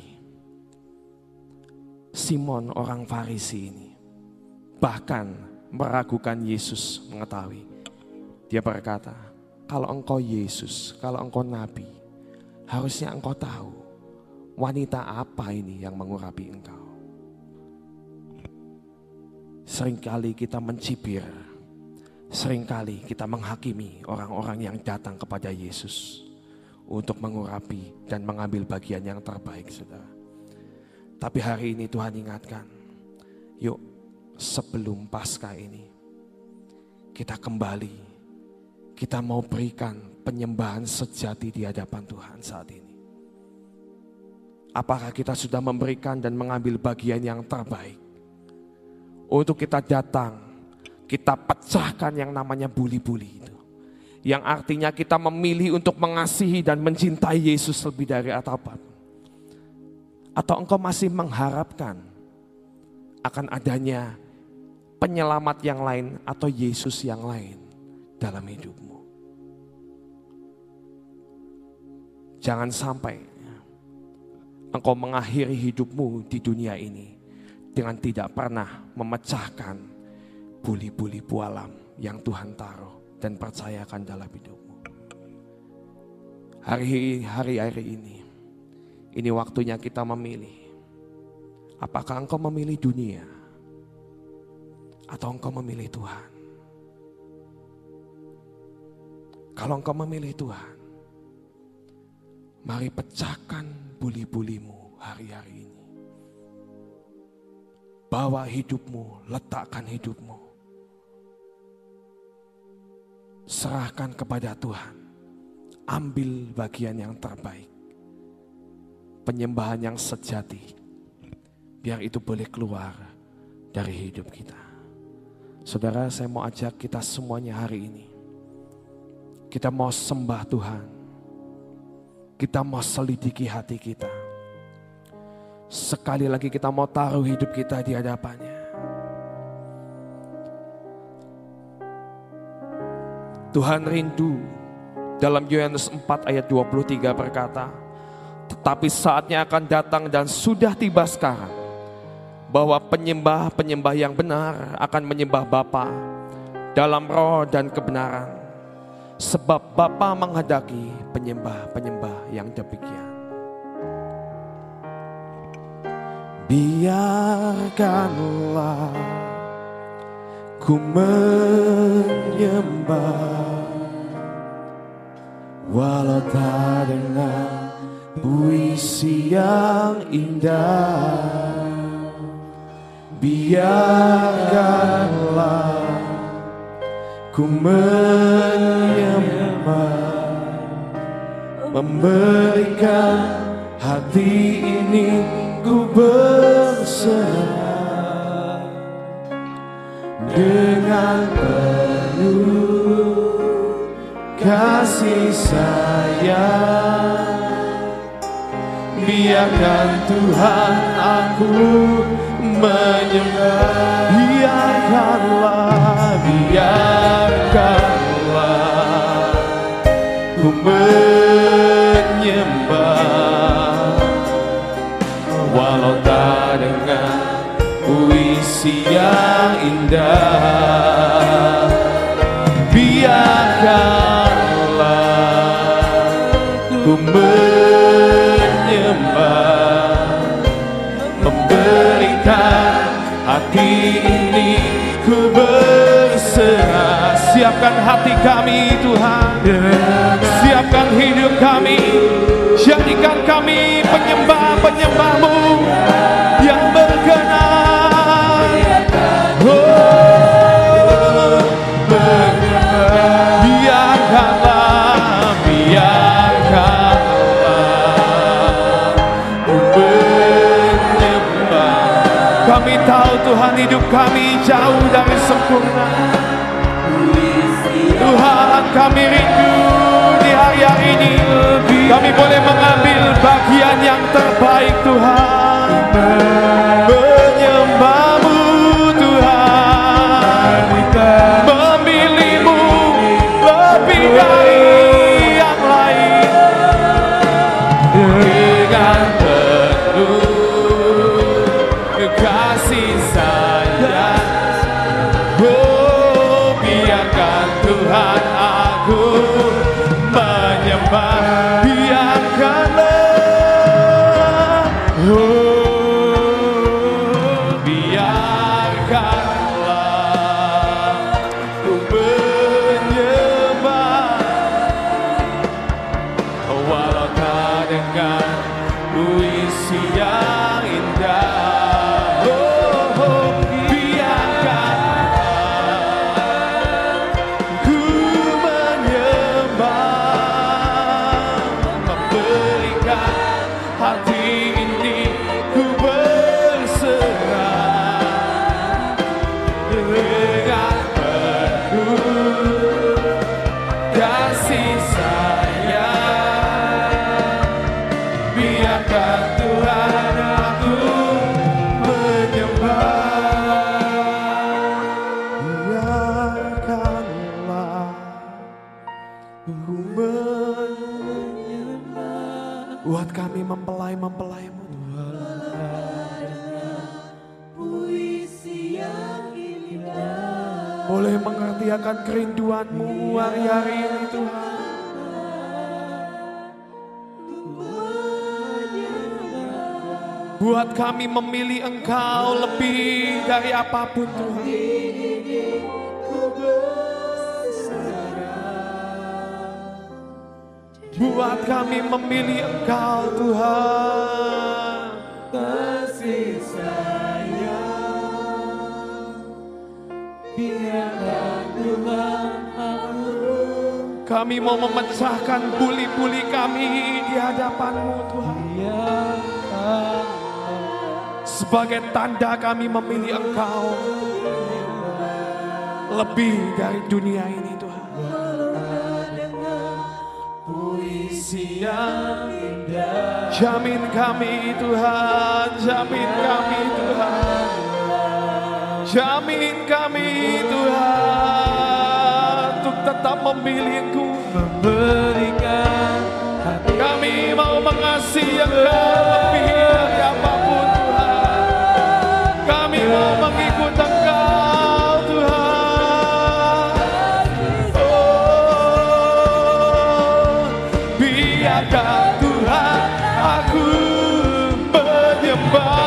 Simon orang Farisi ini bahkan meragukan Yesus mengetahui. Dia berkata, kalau engkau Yesus, kalau engkau Nabi, harusnya engkau tahu wanita apa ini yang mengurapi engkau. Seringkali kita mencibir, seringkali kita menghakimi orang-orang yang datang kepada Yesus untuk mengurapi dan mengambil bagian yang terbaik, saudara. Tapi hari ini Tuhan ingatkan, yuk sebelum Paskah ini kita kembali, kita mau berikan penyembahan sejati di hadapan Tuhan saat ini. Apakah kita sudah memberikan dan mengambil bagian yang terbaik? Untuk kita datang, kita pecahkan yang namanya buli-buli itu. Yang artinya kita memilih untuk mengasihi dan mencintai Yesus lebih dari apapun. Atau engkau masih mengharapkan akan adanya penyelamat yang lain atau Yesus yang lain dalam hidupmu. Jangan sampai engkau mengakhiri hidupmu di dunia ini dengan tidak pernah memecahkan buli-buli pualam yang Tuhan taruh dan percayakan dalam hidupmu. Hari-hari ini, ini waktunya kita memilih. Apakah engkau memilih dunia atau engkau memilih Tuhan? Kalau engkau memilih Tuhan, mari pecahkan buli-bulimu hari-hari ini. Bawa hidupmu, letakkan hidupmu. Serahkan kepada Tuhan, ambil bagian yang terbaik, penyembahan yang sejati biar itu boleh keluar dari hidup kita. Saudara, saya mau ajak kita semuanya hari ini. Kita mau sembah Tuhan. Kita mau selidiki hati kita. Sekali lagi kita mau taruh hidup kita di hadapannya. Tuhan rindu. Dalam Yohanes empat ayat dua puluh tiga berkata, tetapi saatnya akan datang dan sudah tiba sekarang, bahwa penyembah-penyembah yang benar akan menyembah Bapa dalam roh dan kebenaran, sebab Bapa menghendaki penyembah-penyembah yang demikian. Biarkanlah ku menyembah, walau tak dengan puisi yang indah, biarkanlah ku menyembah, memberikan hati ini ku berserah dengan penuh kasih sayang. Biarkan Tuhan aku menyembah. Biarkanlah, biarkanlah ku menyembah, walau tak dengan puisi yang indah. Biarkan ku menyembah, memberikan hati ini ku berserah. Siapkan hati kami Tuhan, siapkan hidup kami, jadikan kami penyembah-penyembah-Mu yang berkenan. Oh, biarkanlah, biarkanlah kami tahu Tuhan hidup kami jauh dari sempurna. Tuhan kami rindu di hari-hari ini kami boleh mengambil bagian yang terbaik Tuhan. Menyembah-Mu Tuhan, memilih-Mu lebih dari yang lain. Dengan penuh kasih sayang, oh, biarkan Tuhan aku menyembah. Biarkanlah, oh, biarkanlah ku menyembah, walau tak dengan puisi yang indah. Akan kerinduan-Mu hari-hari ini Tuhan. Buat kami memilih Engkau lebih dari apapun Tuhan. Buat kami memilih Engkau Tuhan. Kasih sayang, biarlah kami mau memecahkan buli-buli kami di hadapan-Mu Tuhan. sebagai tanda kami memilih Engkau lebih dari dunia ini, Tuhan. Jamin kami, Tuhan. Jamin kami, Tuhan. Jamin kami, Tuhan, untuk tetap memilih-Ku. Memberikan hati kami, mau mengasihi Engkau lebih dari apapun, Tuhan. Kami mau mengikut Engkau, Tuhan. Oh, biarkan Tuhan aku menyembah.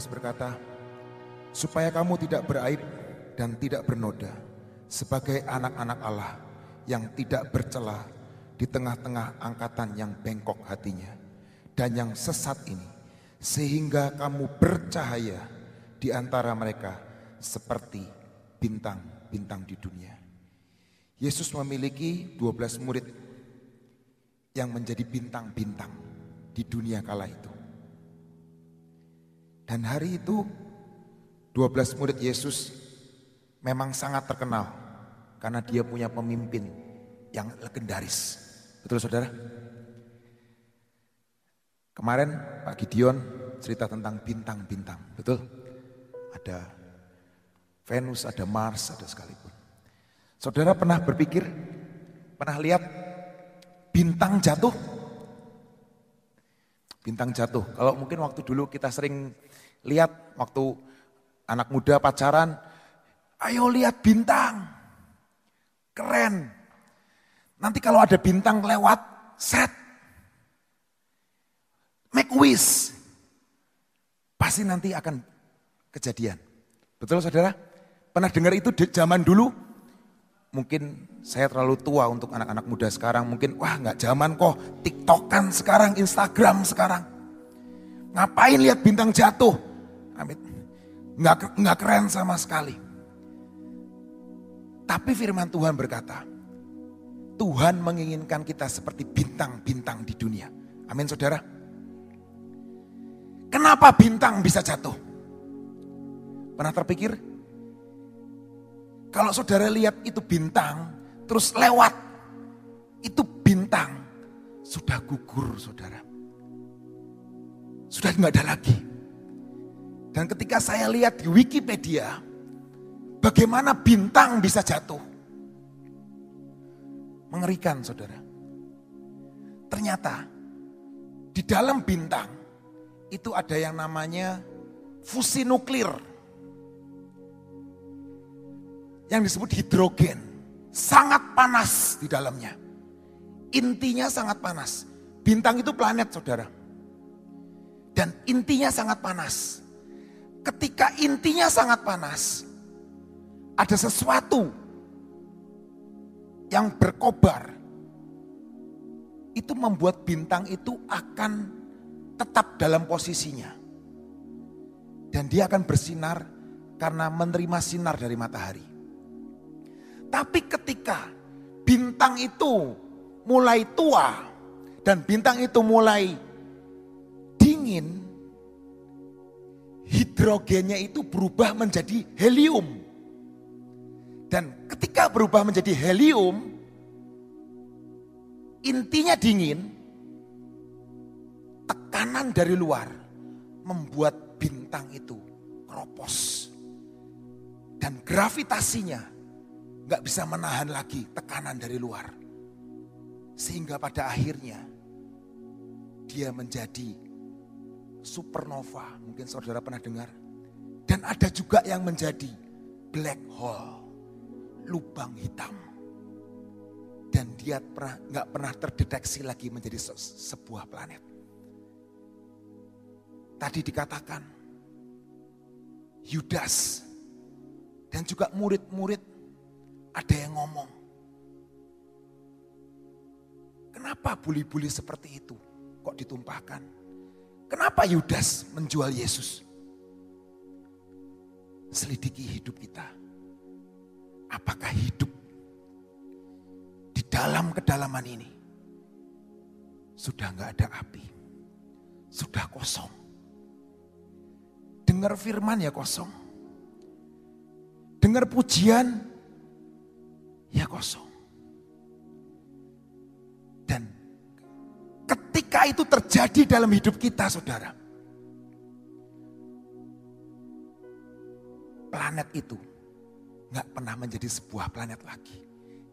Berkata, supaya kamu tidak beraib dan tidak bernoda sebagai anak-anak Allah yang tidak bercela di tengah-tengah angkatan yang bengkok hatinya dan yang sesat ini, sehingga kamu bercahaya di antara mereka seperti bintang-bintang di dunia. Yesus memiliki dua belas murid yang menjadi bintang-bintang di dunia kala itu. Dan hari itu dua belas murid Yesus memang sangat terkenal karena dia punya pemimpin yang legendaris. Betul saudara? Kemarin Pak Gideon cerita tentang bintang-bintang, betul? Ada Venus, ada Mars, ada sekalipun. Saudara pernah berpikir, pernah lihat bintang jatuh? Bintang jatuh, kalau mungkin waktu dulu kita sering lihat waktu anak muda pacaran, ayo lihat bintang, keren. Nanti kalau ada bintang lewat, set, make wish, pasti nanti akan kejadian. Betul saudara? Pernah dengar itu di zaman dulu? Mungkin saya terlalu tua untuk anak-anak muda sekarang, mungkin wah nggak zaman kok, TikTokan sekarang, Instagram sekarang. Ngapain lihat bintang jatuh? Amit. Nggak, nggak keren sama sekali. Tapi firman Tuhan berkata, Tuhan menginginkan kita seperti bintang-bintang di dunia. Amin saudara. Kenapa bintang bisa jatuh? Pernah terpikir? Kalau saudara lihat itu bintang, terus lewat, itu bintang sudah gugur saudara. Sudah tidak ada lagi. Dan ketika saya lihat di Wikipedia, bagaimana bintang bisa jatuh? Mengerikan saudara. Ternyata di dalam bintang itu ada yang namanya fusi nuklir. Yang disebut hidrogen, sangat panas di dalamnya. Intinya sangat panas. Bintang itu planet, saudara. Dan intinya sangat panas. Ketika intinya sangat panas, ada sesuatu yang berkobar. Itu membuat bintang itu akan tetap dalam posisinya. Dan dia akan bersinar karena menerima sinar dari matahari. Tapi ketika bintang itu mulai tua dan bintang itu mulai dingin, hidrogennya itu berubah menjadi helium. Dan ketika berubah menjadi helium, intinya dingin, tekanan dari luar membuat bintang itu keropos. Dan gravitasinya gak bisa menahan lagi tekanan dari luar. Sehingga pada akhirnya dia menjadi supernova. Mungkin saudara pernah dengar. Dan ada juga yang menjadi black hole, lubang hitam. Dan dia pernah, gak pernah terdeteksi lagi menjadi se- sebuah planet. Tadi dikatakan Yudas dan juga murid-murid ada yang ngomong, kenapa buli-buli seperti itu kok ditumpahkan? Kenapa Yudas menjual Yesus? Selidiki hidup kita. Apakah hidup di dalam kedalaman ini sudah gak ada api, sudah kosong? Dengar firman ya kosong. Dengar pujian ya kosong. Dan ketika itu terjadi dalam hidup kita saudara, planet itu gak pernah menjadi sebuah planet lagi.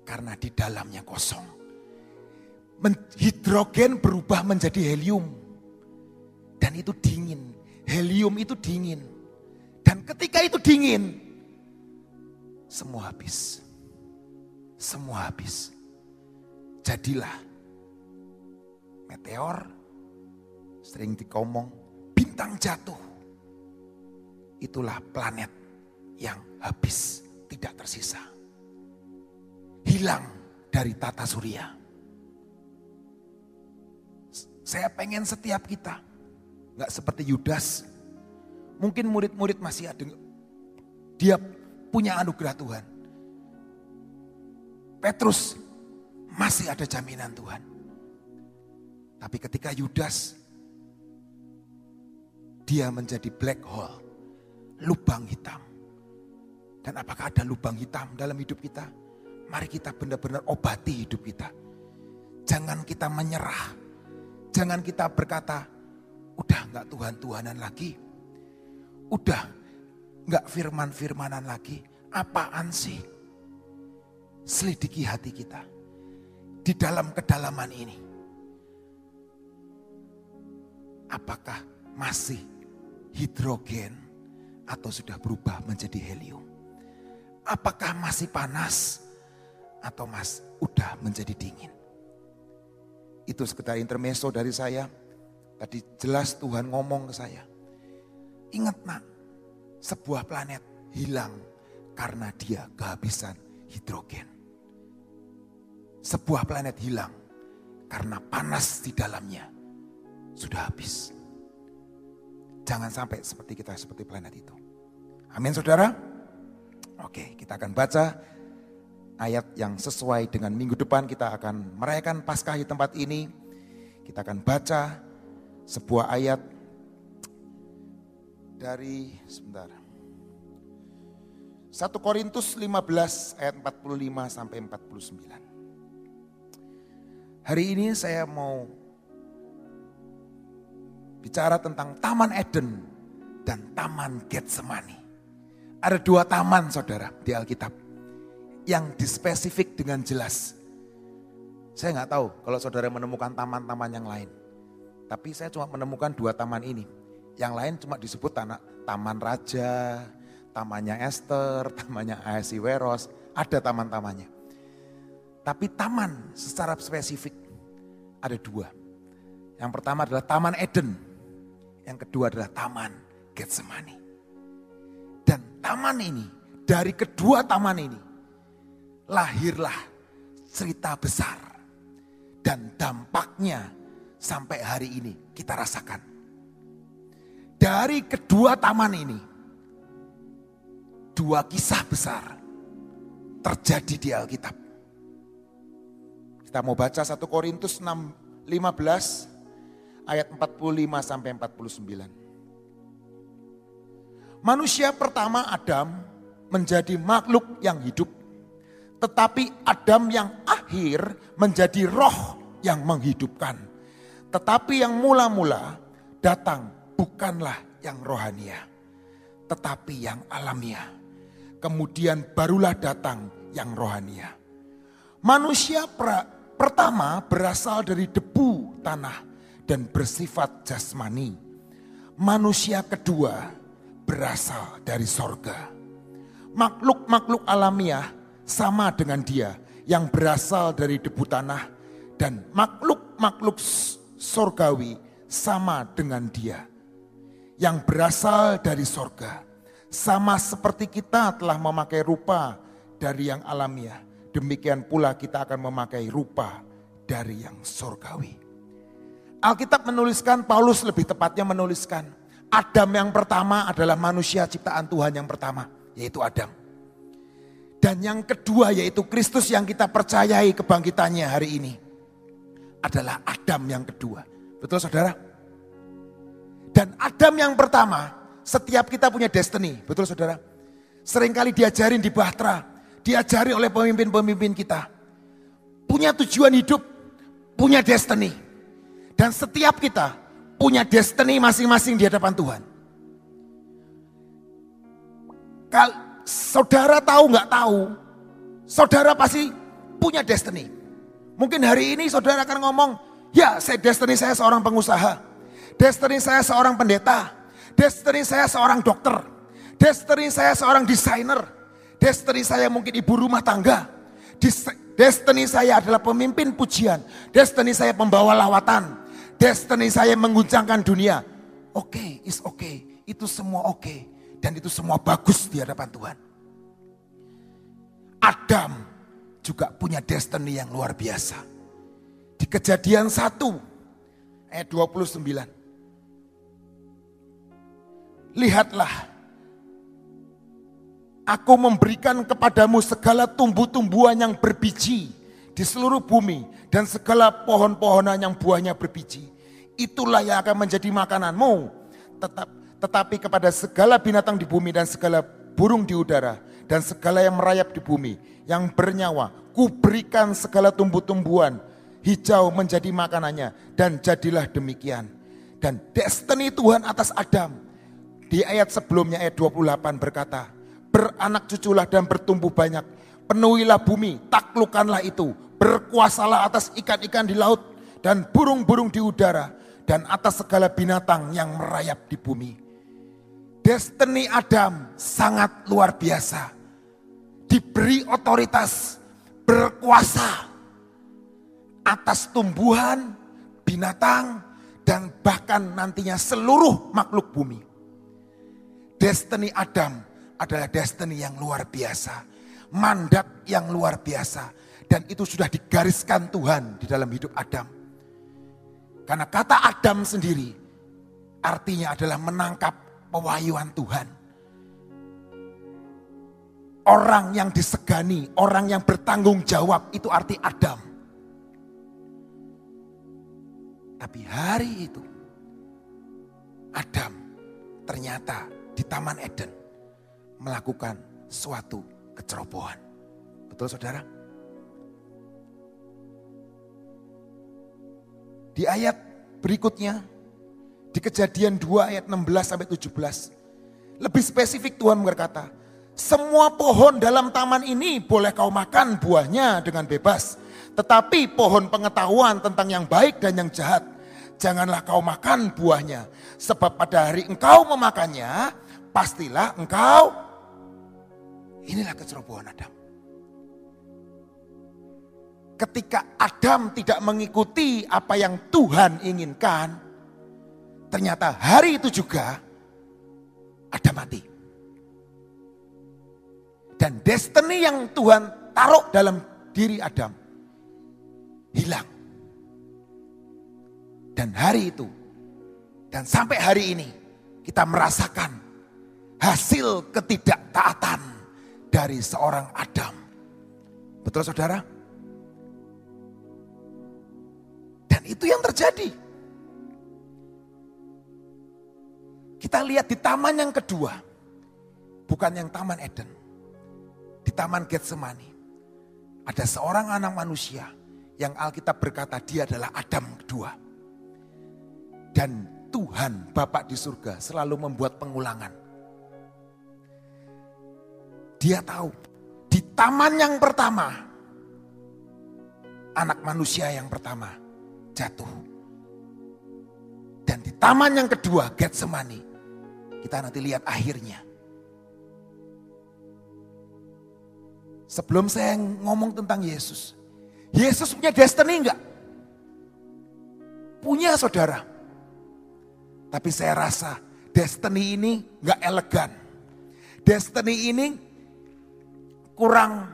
Karena di dalamnya kosong. Hidrogen berubah menjadi helium. Dan itu dingin. Helium itu dingin. Dan ketika itu dingin, semua habis. Semua habis. Jadilah meteor, sering dikomong, bintang jatuh. Itulah planet yang habis, tidak tersisa. Hilang dari tata surya. Saya pengen setiap kita gak seperti Yudas. Mungkin murid-murid masih ada. Dia punya anugerah Tuhan. Petrus masih ada jaminan Tuhan. Tapi ketika Yudas, dia menjadi black hole, lubang hitam. Dan apakah ada lubang hitam dalam hidup kita? Mari kita benar-benar obati hidup kita. Jangan kita menyerah. Jangan kita berkata, udah gak Tuhan-Tuhanan lagi. Udah gak firman-firmanan lagi. Apaan sih? Selidiki hati kita. Di dalam kedalaman ini. Apakah masih hidrogen atau sudah berubah menjadi helium? Apakah masih panas atau mas udah menjadi dingin? Itu sekedar intermezzo dari saya. Tadi jelas Tuhan ngomong ke saya. Ingat nak, sebuah planet hilang karena dia kehabisan hidrogen. Sebuah planet hilang karena panas di dalamnya sudah habis. Jangan sampai seperti kita, seperti planet itu. Amin saudara? Oke, kita akan baca ayat yang sesuai dengan minggu depan. Kita akan merayakan Paskah di tempat ini. Kita akan baca sebuah ayat dari sebentar. satu Korintus lima belas ayat empat puluh lima sampai empat puluh sembilan. Hari ini saya mau bicara tentang Taman Eden dan Taman Getsemani. Ada dua taman saudara di Alkitab yang dispesifik dengan jelas. Saya nggak tahu kalau saudara menemukan taman-taman yang lain. Tapi saya cuma menemukan dua taman ini. Yang lain cuma disebut tanah, Taman Raja, Tamannya Esther, Tamannya Ahasiweros, ada taman-tamannya. Tapi taman secara spesifik ada dua. Yang pertama adalah Taman Eden, yang kedua adalah Taman Getsemani. Dan taman ini, dari kedua taman ini, lahirlah cerita besar. Dan dampaknya sampai hari ini kita rasakan. Dari kedua taman ini, dua kisah besar terjadi di Alkitab. Kita mau baca satu Korintus enam, lima belas ayat empat puluh lima sampai empat puluh sembilan. Manusia pertama Adam menjadi makhluk yang hidup, tetapi Adam yang akhir menjadi roh yang menghidupkan. Tetapi yang mula-mula datang bukanlah yang rohania, tetapi yang alamiah. Kemudian barulah datang yang rohania. Manusia pra, pertama berasal dari debu tanah dan bersifat jasmani. Manusia kedua berasal dari sorga. Makhluk-makhluk alamiah sama dengan dia yang berasal dari debu tanah, dan makhluk-makhluk sorgawi sama dengan dia yang berasal dari sorga. Sama seperti kita telah memakai rupa dari yang alamiah, demikian pula kita akan memakai rupa dari yang sorgawi. Alkitab menuliskan, Paulus lebih tepatnya menuliskan, Adam yang pertama adalah manusia ciptaan Tuhan yang pertama, yaitu Adam. Dan yang kedua, yaitu Kristus yang kita percayai kebangkitannya hari ini, adalah Adam yang kedua. Betul saudara? Dan Adam yang pertama, setiap kita punya destiny. Betul saudara? Seringkali diajarin di Bahtera, diajari oleh pemimpin-pemimpin kita. Punya tujuan hidup, punya destiny. Dan setiap kita punya destiny masing-masing di hadapan Tuhan. Kalau saudara tahu nggak tahu, saudara pasti punya destiny. Mungkin hari ini saudara akan ngomong, ya saya destiny saya seorang pengusaha, destiny saya seorang pendeta, destiny saya seorang dokter, destiny saya seorang desainer, destiny saya mungkin ibu rumah tangga, destiny saya adalah pemimpin pujian, destiny saya pembawa lawatan, destiny saya mengguncangkan dunia. Oke, okay, it's okay, itu semua oke. Okay. Dan itu semua bagus di hadapan Tuhan. Adam juga punya destiny yang luar biasa. Di Kejadian satu, ayat dua puluh sembilan. Lihatlah, aku memberikan kepadamu segala tumbuh-tumbuhan yang berbiji di seluruh bumi, dan segala pohon-pohonan yang buahnya berbiji. Itulah yang akan menjadi makananmu. Tetap Tetapi kepada segala binatang di bumi dan segala burung di udara dan segala yang merayap di bumi yang bernyawa, kuberikan segala tumbuh-tumbuhan hijau menjadi makanannya, dan jadilah demikian. Dan destiny Tuhan atas Adam di ayat sebelumnya, ayat dua puluh delapan berkata, beranak cuculah dan bertumbuh banyak, penuhilah bumi, taklukkanlah itu, berkuasalah atas ikan-ikan di laut dan burung-burung di udara dan atas segala binatang yang merayap di bumi. Destiny Adam sangat luar biasa. Diberi otoritas, berkuasa atas tumbuhan, binatang, dan bahkan nantinya seluruh makhluk bumi. Destiny Adam adalah destiny yang luar biasa. Mandat yang luar biasa. Dan itu sudah digariskan Tuhan di dalam hidup Adam. Karena kata Adam sendiri artinya adalah menangkap pewahyuan Tuhan. Orang yang disegani, orang yang bertanggung jawab, itu arti Adam. Tapi hari itu Adam ternyata di Taman Eden melakukan suatu kecerobohan. Betul saudara? Di ayat berikutnya, di Kejadian dua ayat enam belas sampai tujuh belas. Lebih spesifik Tuhan berkata, semua pohon dalam taman ini boleh kau makan buahnya dengan bebas. Tetapi pohon pengetahuan tentang yang baik dan yang jahat, janganlah kau makan buahnya. Sebab pada hari engkau memakannya, pastilah engkau... Inilah kecerobohan Adam. Ketika Adam tidak mengikuti apa yang Tuhan inginkan, ternyata hari itu juga Adam mati. Dan destiny yang Tuhan taruh dalam diri Adam hilang. Dan hari itu, dan sampai hari ini, kita merasakan hasil ketidaktaatan dari seorang Adam Betul saudara? Dan itu yang terjadi. Kita lihat di taman yang kedua, bukan yang taman Eden, di taman Getsemani. Ada seorang anak manusia yang Alkitab berkata dia adalah Adam kedua. Dan Tuhan Bapa di surga selalu membuat pengulangan. Dia tahu di taman yang pertama, anak manusia yang pertama jatuh. Dan di taman yang kedua, Getsemani, kita nanti lihat akhirnya. Sebelum saya ngomong tentang Yesus, Yesus punya destiny enggak? Punya saudara. Tapi saya rasa destiny ini enggak elegan. Destiny ini kurang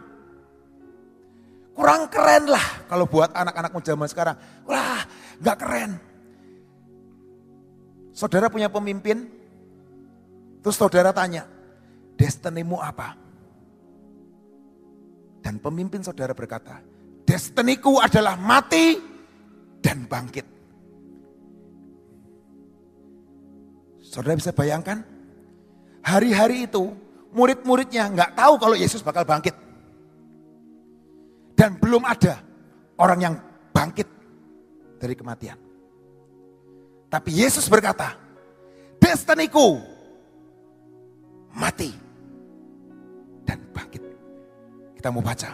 kurang keren lah kalau buat anak-anakmu zaman sekarang. Wah, enggak keren. Saudara punya pemimpin, terus saudara tanya, destiny-mu apa? Dan pemimpin saudara berkata, destiniku adalah mati dan bangkit. Saudara bisa bayangkan, hari-hari itu murid-muridnya nggak tahu kalau Yesus bakal bangkit. Dan belum ada orang yang bangkit dari kematian. Tapi Yesus berkata, destiniku mati dan bangkit. Kita mau baca.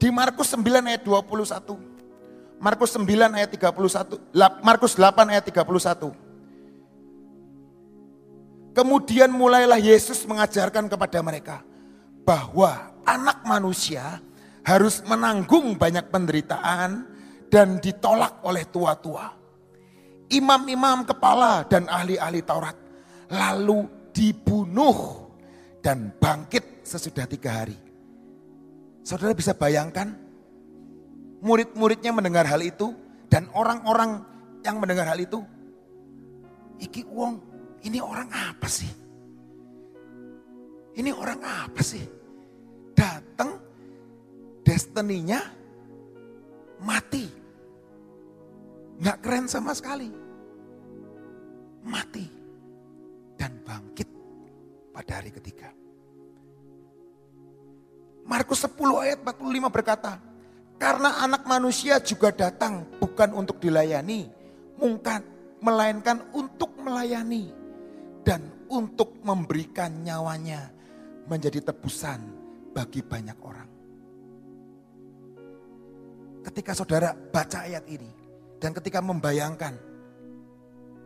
Di Markus sembilan ayat dua puluh satu. Markus sembilan ayat tiga puluh satu. Markus delapan ayat tiga puluh satu. Kemudian mulailah Yesus mengajarkan kepada mereka bahwa anak manusia harus menanggung banyak penderitaan dan ditolak oleh tua-tua, imam-imam kepala dan ahli-ahli Taurat, lalu dibunuh dan bangkit sesudah tiga hari. Saudara bisa bayangkan, murid-muridnya mendengar hal itu dan orang-orang yang mendengar hal itu, iki wong, ini orang apa sih? Ini orang apa sih? Datang, destininya mati, nggak keren sama sekali, mati dan bangkit pada hari ketiga. Markus sepuluh ayat empat puluh lima berkata, karena anak manusia juga datang bukan untuk dilayani, melainkan untuk melayani dan untuk memberikan nyawanya menjadi tebusan bagi banyak orang. Ketika saudara baca ayat ini dan ketika membayangkan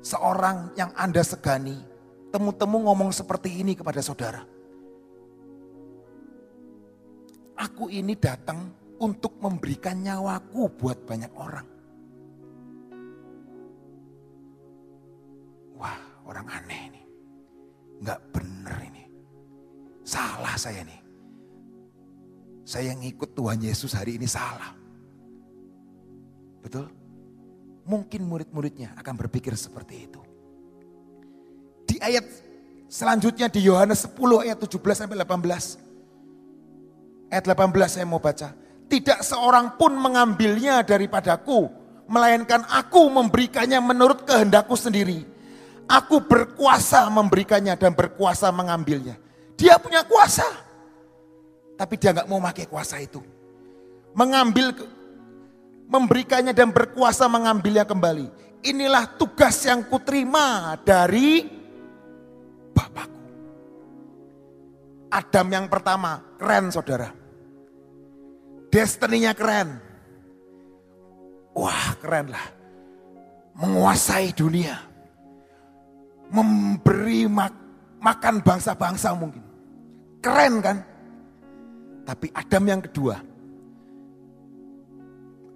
seorang yang Anda segani, temu-temu ngomong seperti ini kepada saudara, aku ini datang untuk memberikan nyawaku buat banyak orang. Wah, orang aneh ini. Enggak bener ini. Salah saya nih. Saya ngikut Tuhan Yesus hari ini salah. Betul? Mungkin murid-muridnya akan berpikir seperti itu. Di ayat selanjutnya di Yohanes sepuluh ayat tujuh belas sampai delapan belas. Ayat delapan belas saya mau baca. Tidak seorang pun mengambilnya daripadaku, melainkan aku memberikannya menurut kehendakku sendiri. Aku berkuasa memberikannya dan berkuasa mengambilnya. Dia punya kuasa. Tapi dia gak mau pakai kuasa itu. Mengambil, memberikannya dan berkuasa mengambilnya kembali. Inilah tugas yang kuterima dari Bapakku. Adam yang pertama, keren saudara. Destininya keren. Wah, keren lah. Menguasai dunia. Memberi mak- makan bangsa-bangsa mungkin. Keren kan? Tapi Adam yang kedua.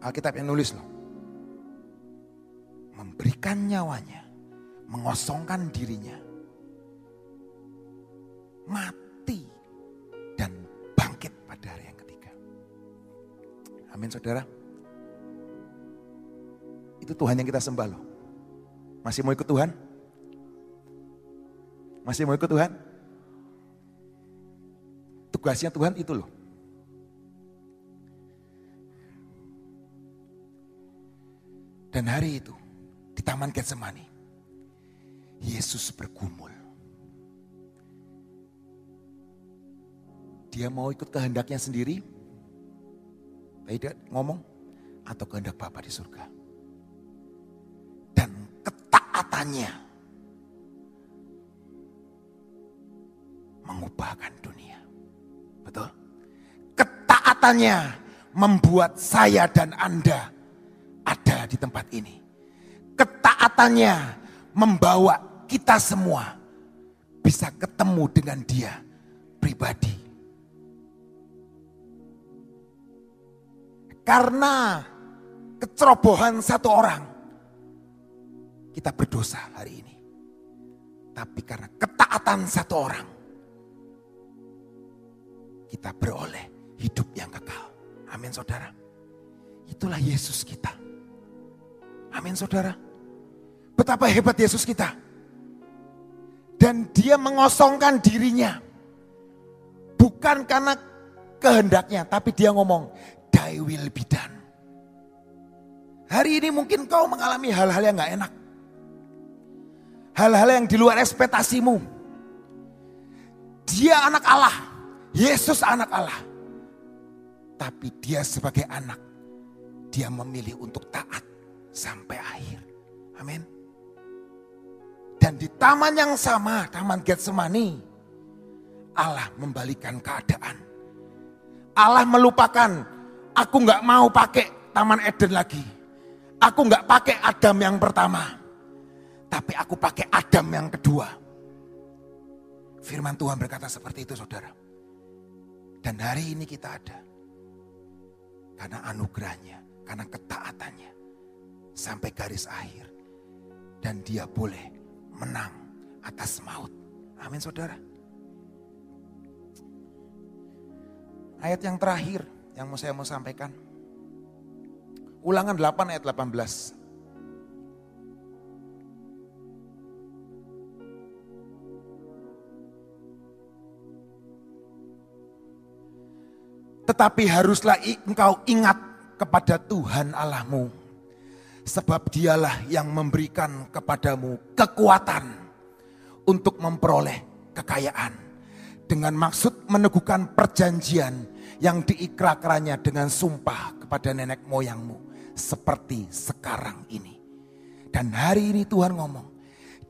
Alkitab yang nulis loh. Memberikan nyawanya. Mengosongkan dirinya. Mati dan bangkit pada hari yang amin saudara. Itu Tuhan yang kita sembah loh. Masih mau ikut Tuhan? Masih mau ikut Tuhan? Tugasnya Tuhan itu loh. Dan hari itu di Taman Getsemani, Yesus bergumul. Dia mau ikut kehendaknya sendiri, tidak ngomong, atau kehendak Bapa di surga. Dan ketaatannya mengubahkan dunia. Betul? Ketaatannya membuat saya dan Anda ada di tempat ini. Ketaatannya membawa kita semua bisa ketemu dengan Dia pribadi. Karena kecerobohan satu orang, kita berdosa hari ini. Tapi karena ketaatan satu orang, kita beroleh hidup yang kekal. Amin saudara. Itulah Yesus kita. Amin saudara. Betapa hebat Yesus kita. Dan Dia mengosongkan dirinya. Bukan karena kehendaknya, tapi Dia ngomong, "Thy will be done." Hari ini mungkin kau mengalami hal-hal yang gak enak. Hal-hal yang di luar ekspektasimu. Dia anak Allah. Yesus anak Allah. Tapi Dia sebagai anak, Dia memilih untuk taat sampai akhir. Amin. Dan di taman yang sama, Taman Getsemani, Allah membalikan keadaan. Allah melupakan, aku gak mau pakai Taman Eden lagi. Aku nggak pakai Adam yang pertama, tapi aku pakai Adam yang kedua. Firman Tuhan berkata seperti itu saudara. Dan hari ini kita ada karena anugerahnya, karena ketaatannya sampai garis akhir. Dan Dia boleh menang atas maut. Amin saudara. Ayat yang terakhir yang mau saya mau sampaikan. Ulangan delapan ayat delapan belas. Tetapi haruslah engkau ingat kepada Tuhan Allahmu, sebab Dialah yang memberikan kepadamu kekuatan untuk memperoleh kekayaan, dengan maksud meneguhkan perjanjian yang diikrarkannya dengan sumpah kepada nenek moyangmu. Seperti sekarang ini. Dan hari ini Tuhan ngomong,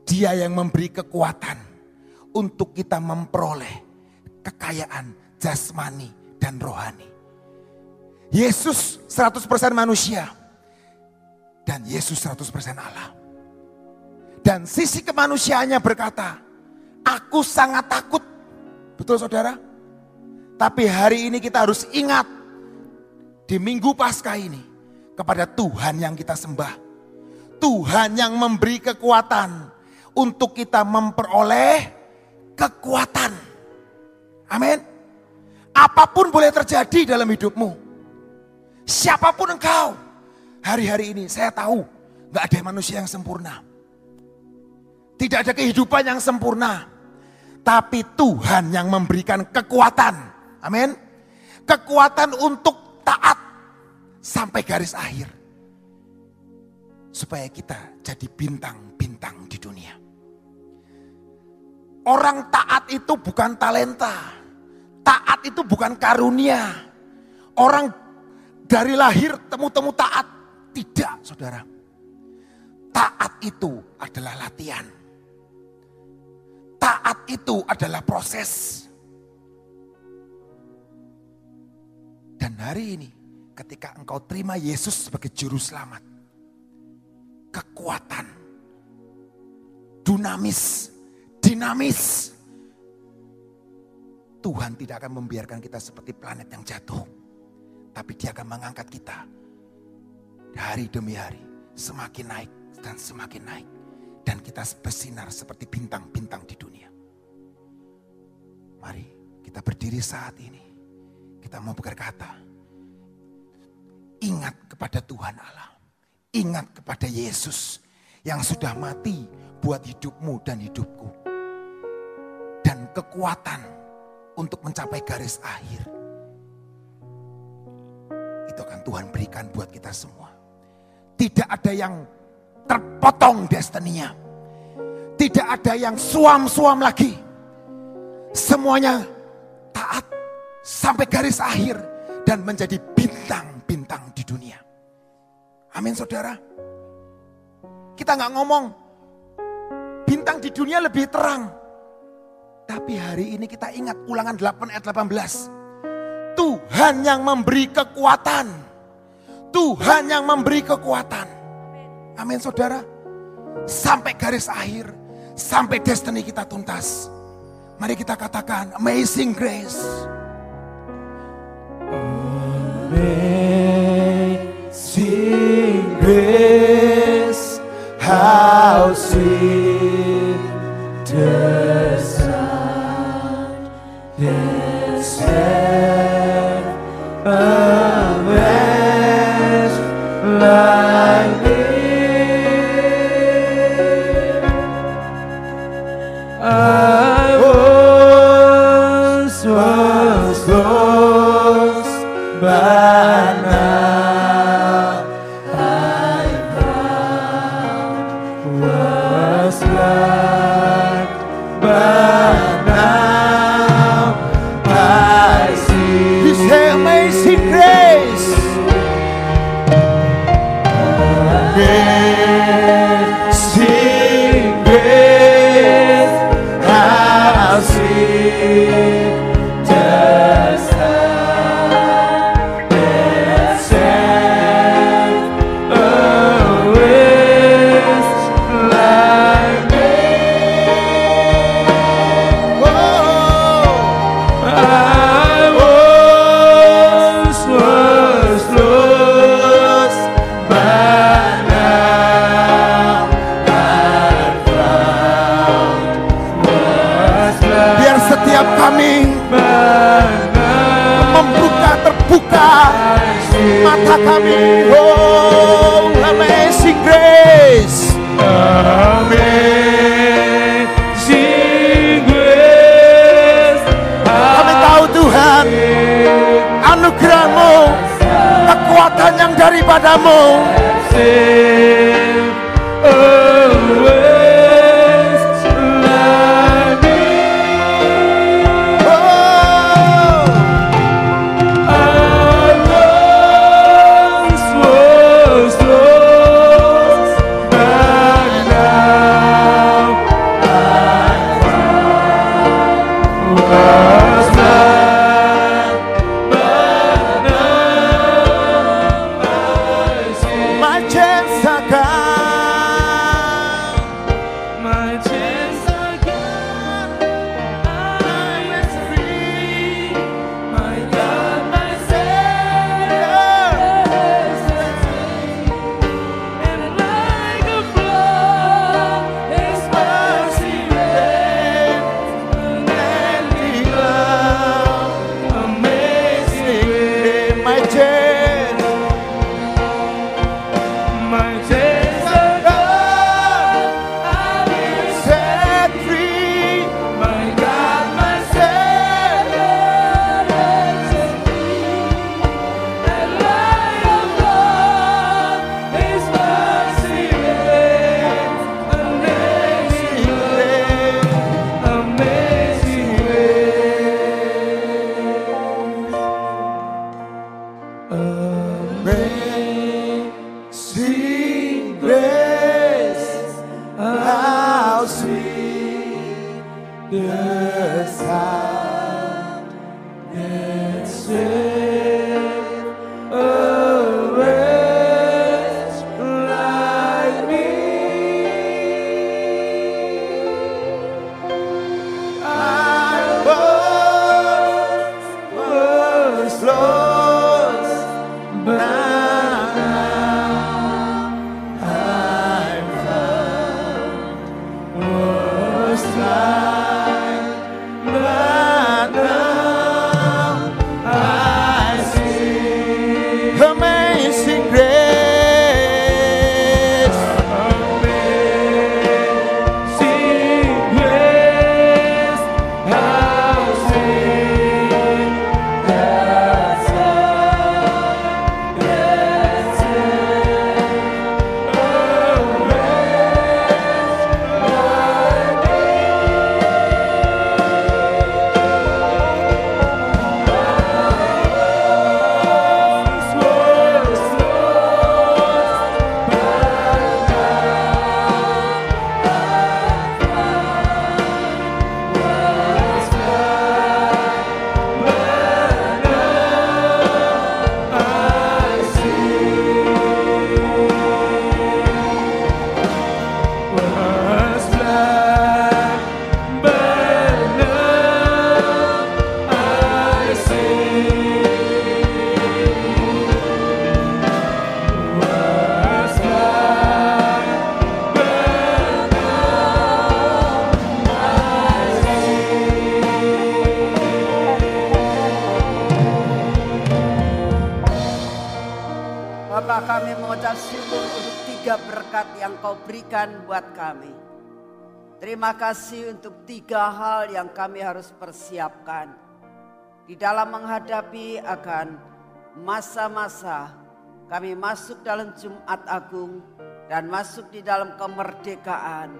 Dia yang memberi kekuatan untuk kita memperoleh kekayaan jasmani dan rohani. Yesus seratus persen manusia. Dan Yesus seratus persen Allah. Dan sisi kemanusiaannya berkata, aku sangat takut. Betul saudara? Tapi hari ini kita harus ingat di Minggu Paskah ini kepada Tuhan yang kita sembah. Tuhan yang memberi kekuatan untuk kita memperoleh kekuatan. Amin. Apapun boleh terjadi dalam hidupmu. Siapapun engkau. Hari-hari ini saya tahu gak ada manusia yang sempurna. Tidak ada kehidupan yang sempurna. Tapi Tuhan yang memberikan kekuatan. Amin. Kekuatan untuk taat sampai garis akhir. Supaya kita jadi bintang-bintang di dunia. Orang taat itu bukan talenta. Taat itu bukan karunia. Orang dari lahir temu-temu taat. Tidak saudara. Taat itu adalah latihan. Taat itu adalah proses. Dan hari ini ketika engkau terima Yesus sebagai juru selamat, kekuatan, dunamis, dinamis. Tuhan tidak akan membiarkan kita seperti planet yang jatuh. Tapi Dia akan mengangkat kita hari demi hari, semakin naik dan semakin naik. Dan kita bersinar seperti bintang-bintang di dunia. Mari kita berdiri saat ini. Kita mau berkata, ingat kepada Tuhan Allah. Ingat kepada Yesus yang sudah mati buat hidupmu dan hidupku. Dan kekuatan untuk mencapai garis akhir. Itu kan Tuhan berikan buat kita semua. Tidak ada yang terpotong destiny-nya. Tidak ada yang suam-suam lagi. Semuanya taat sampai garis akhir dan menjadi bintang-bintang di dunia. Amin saudara. Kita nggak ngomong bintang di dunia lebih terang. Tapi hari ini kita ingat Ulangan delapan ayat delapan belas. Tuhan yang memberi kekuatan. Tuhan yang memberi kekuatan. Amin saudara. Sampai garis akhir. Sampai destiny kita tuntas. Mari kita katakan, amazing grace. Amazing grace, how sweet the sound that saved a wretch like me. I daripadamu. Sakan kami mengucap syukur untuk tiga berkat yang kau berikan buat kami. Terima kasih untuk tiga hal yang kami harus persiapkan di dalam menghadapi akan masa-masa kami masuk dalam Jumat Agung dan masuk di dalam kemerdekaan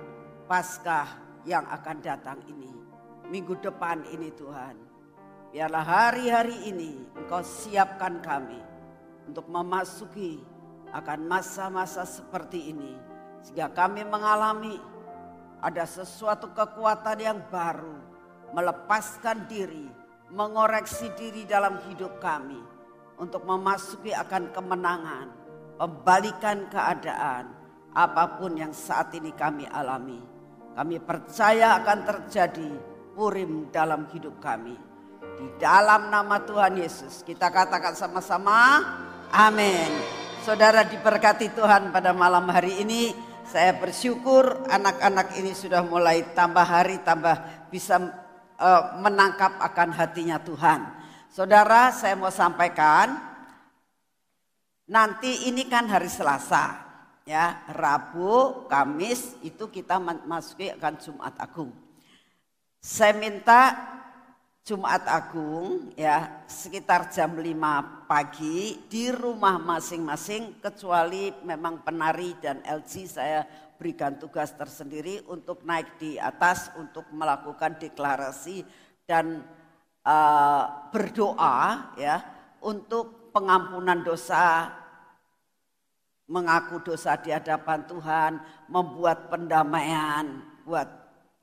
Paskah yang akan datang ini. Minggu depan ini Tuhan, biarlah hari-hari ini Engkau siapkan kami untuk memasuki akan masa-masa seperti ini. Sehingga kami mengalami ada sesuatu kekuatan yang baru, melepaskan diri, mengoreksi diri dalam hidup kami, untuk memasuki akan kemenangan, membalikan keadaan apapun yang saat ini kami alami. Kami percaya akan terjadi Purim dalam hidup kami. Di dalam nama Tuhan Yesus kita katakan sama-sama, amin. Saudara diberkati Tuhan pada malam hari ini. Saya bersyukur anak-anak ini sudah mulai tambah hari tambah bisa uh, menangkap akan hatinya Tuhan. Saudara, saya mau sampaikan, nanti ini kan hari Selasa, ya, Rabu, Kamis itu kita masuki akan Jumat Agung. Saya minta Jumat Agung ya sekitar jam lima pagi di rumah masing-masing, kecuali memang penari dan L G saya berikan tugas tersendiri untuk naik di atas untuk melakukan deklarasi dan uh, berdoa ya untuk pengampunan dosa, mengaku dosa di hadapan Tuhan, membuat pendamaian buat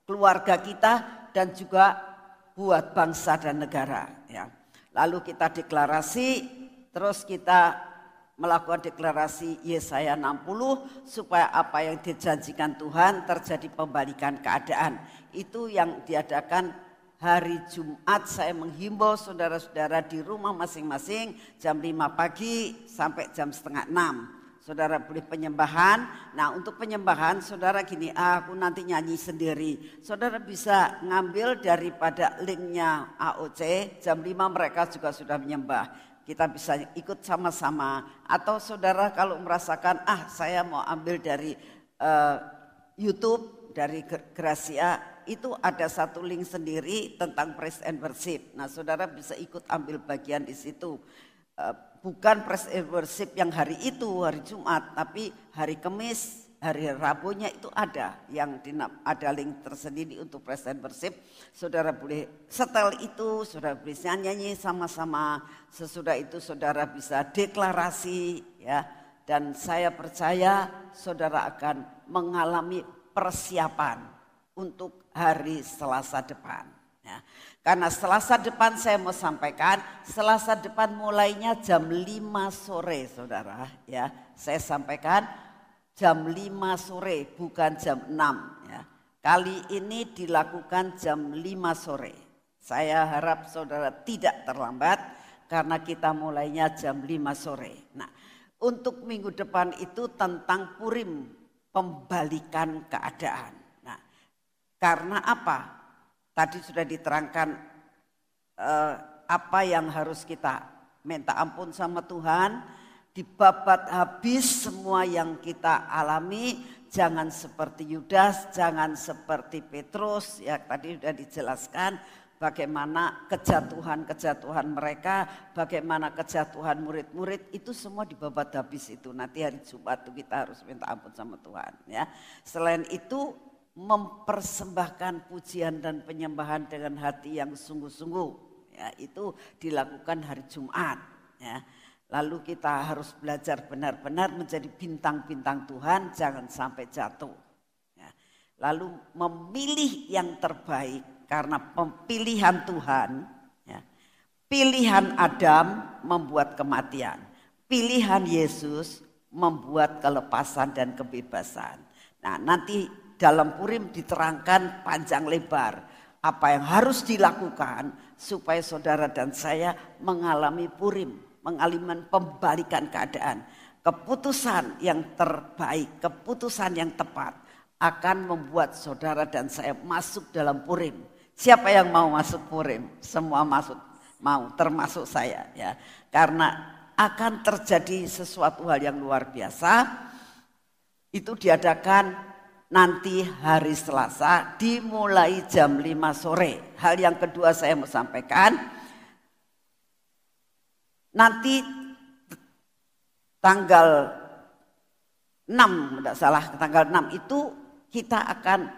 keluarga kita dan juga buat bangsa dan negara, ya. Lalu kita deklarasi, terus kita melakukan deklarasi Yesaya enam puluh supaya apa yang dijanjikan Tuhan terjadi pembalikan keadaan. Itu yang diadakan hari Jumat. Saya menghimbau saudara-saudara di rumah masing-masing jam lima pagi sampai jam setengah enam. Saudara boleh penyembahan. Nah, untuk penyembahan saudara gini, ah, aku nanti nyanyi sendiri. Saudara bisa ngambil daripada linknya A O C, jam lima mereka juga sudah menyembah. Kita bisa ikut sama-sama. Atau saudara kalau merasakan, ah saya mau ambil dari uh, YouTube, dari Gracia, itu ada satu link sendiri tentang praise and worship. Nah, saudara bisa ikut ambil bagian di situ. Uh, Bukan praise and worship yang hari itu, hari Jumat, tapi hari Kamis, hari Rabunya itu ada yang ada link tersendiri untuk praise and worship. Saudara boleh setel itu, saudara boleh nyanyi sama-sama. Sesudah itu saudara bisa deklarasi, ya. Dan saya percaya saudara akan mengalami persiapan untuk hari Selasa depan. Ya. Karena Selasa depan saya mau sampaikan, Selasa depan mulainya jam lima sore saudara, ya. Saya sampaikan jam lima sore bukan jam enam, ya. Kali ini dilakukan jam lima sore. Saya harap saudara tidak terlambat karena kita mulainya jam lima sore. Nah, untuk minggu depan itu tentang Purim, pembalikan keadaan. Nah, karena apa? Tadi sudah diterangkan eh, apa yang harus kita minta ampun sama Tuhan, dibabat habis semua yang kita alami, jangan seperti Yudas, jangan seperti Petrus, ya tadi sudah dijelaskan bagaimana kejatuhan-kejatuhan mereka, bagaimana kejatuhan murid-murid, itu semua dibabat habis itu. Nanti hari Jumat itu kita harus minta ampun sama Tuhan, ya. Selain itu, mempersembahkan pujian dan penyembahan dengan hati yang sungguh-sungguh, ya, itu dilakukan hari Jumat, ya. Lalu kita harus belajar benar-benar menjadi bintang-bintang Tuhan, jangan sampai jatuh, ya. Lalu memilih yang terbaik karena pemilihan Tuhan, ya. Pilihan Adam membuat kematian, pilihan Yesus membuat kelepasan dan kebebasan. Nah, nanti dalam Purim diterangkan panjang lebar apa yang harus dilakukan supaya saudara dan saya mengalami Purim, mengalami pembalikan keadaan. Keputusan yang terbaik, keputusan yang tepat akan membuat saudara dan saya masuk dalam Purim. Siapa yang mau masuk Purim? Semua masuk, mau termasuk saya, ya. Karena akan terjadi sesuatu hal yang luar biasa. Itu diadakan nanti hari Selasa dimulai jam lima sore. Hal yang kedua saya mau sampaikan, nanti tanggal enam, tidak salah, tanggal enam itu kita akan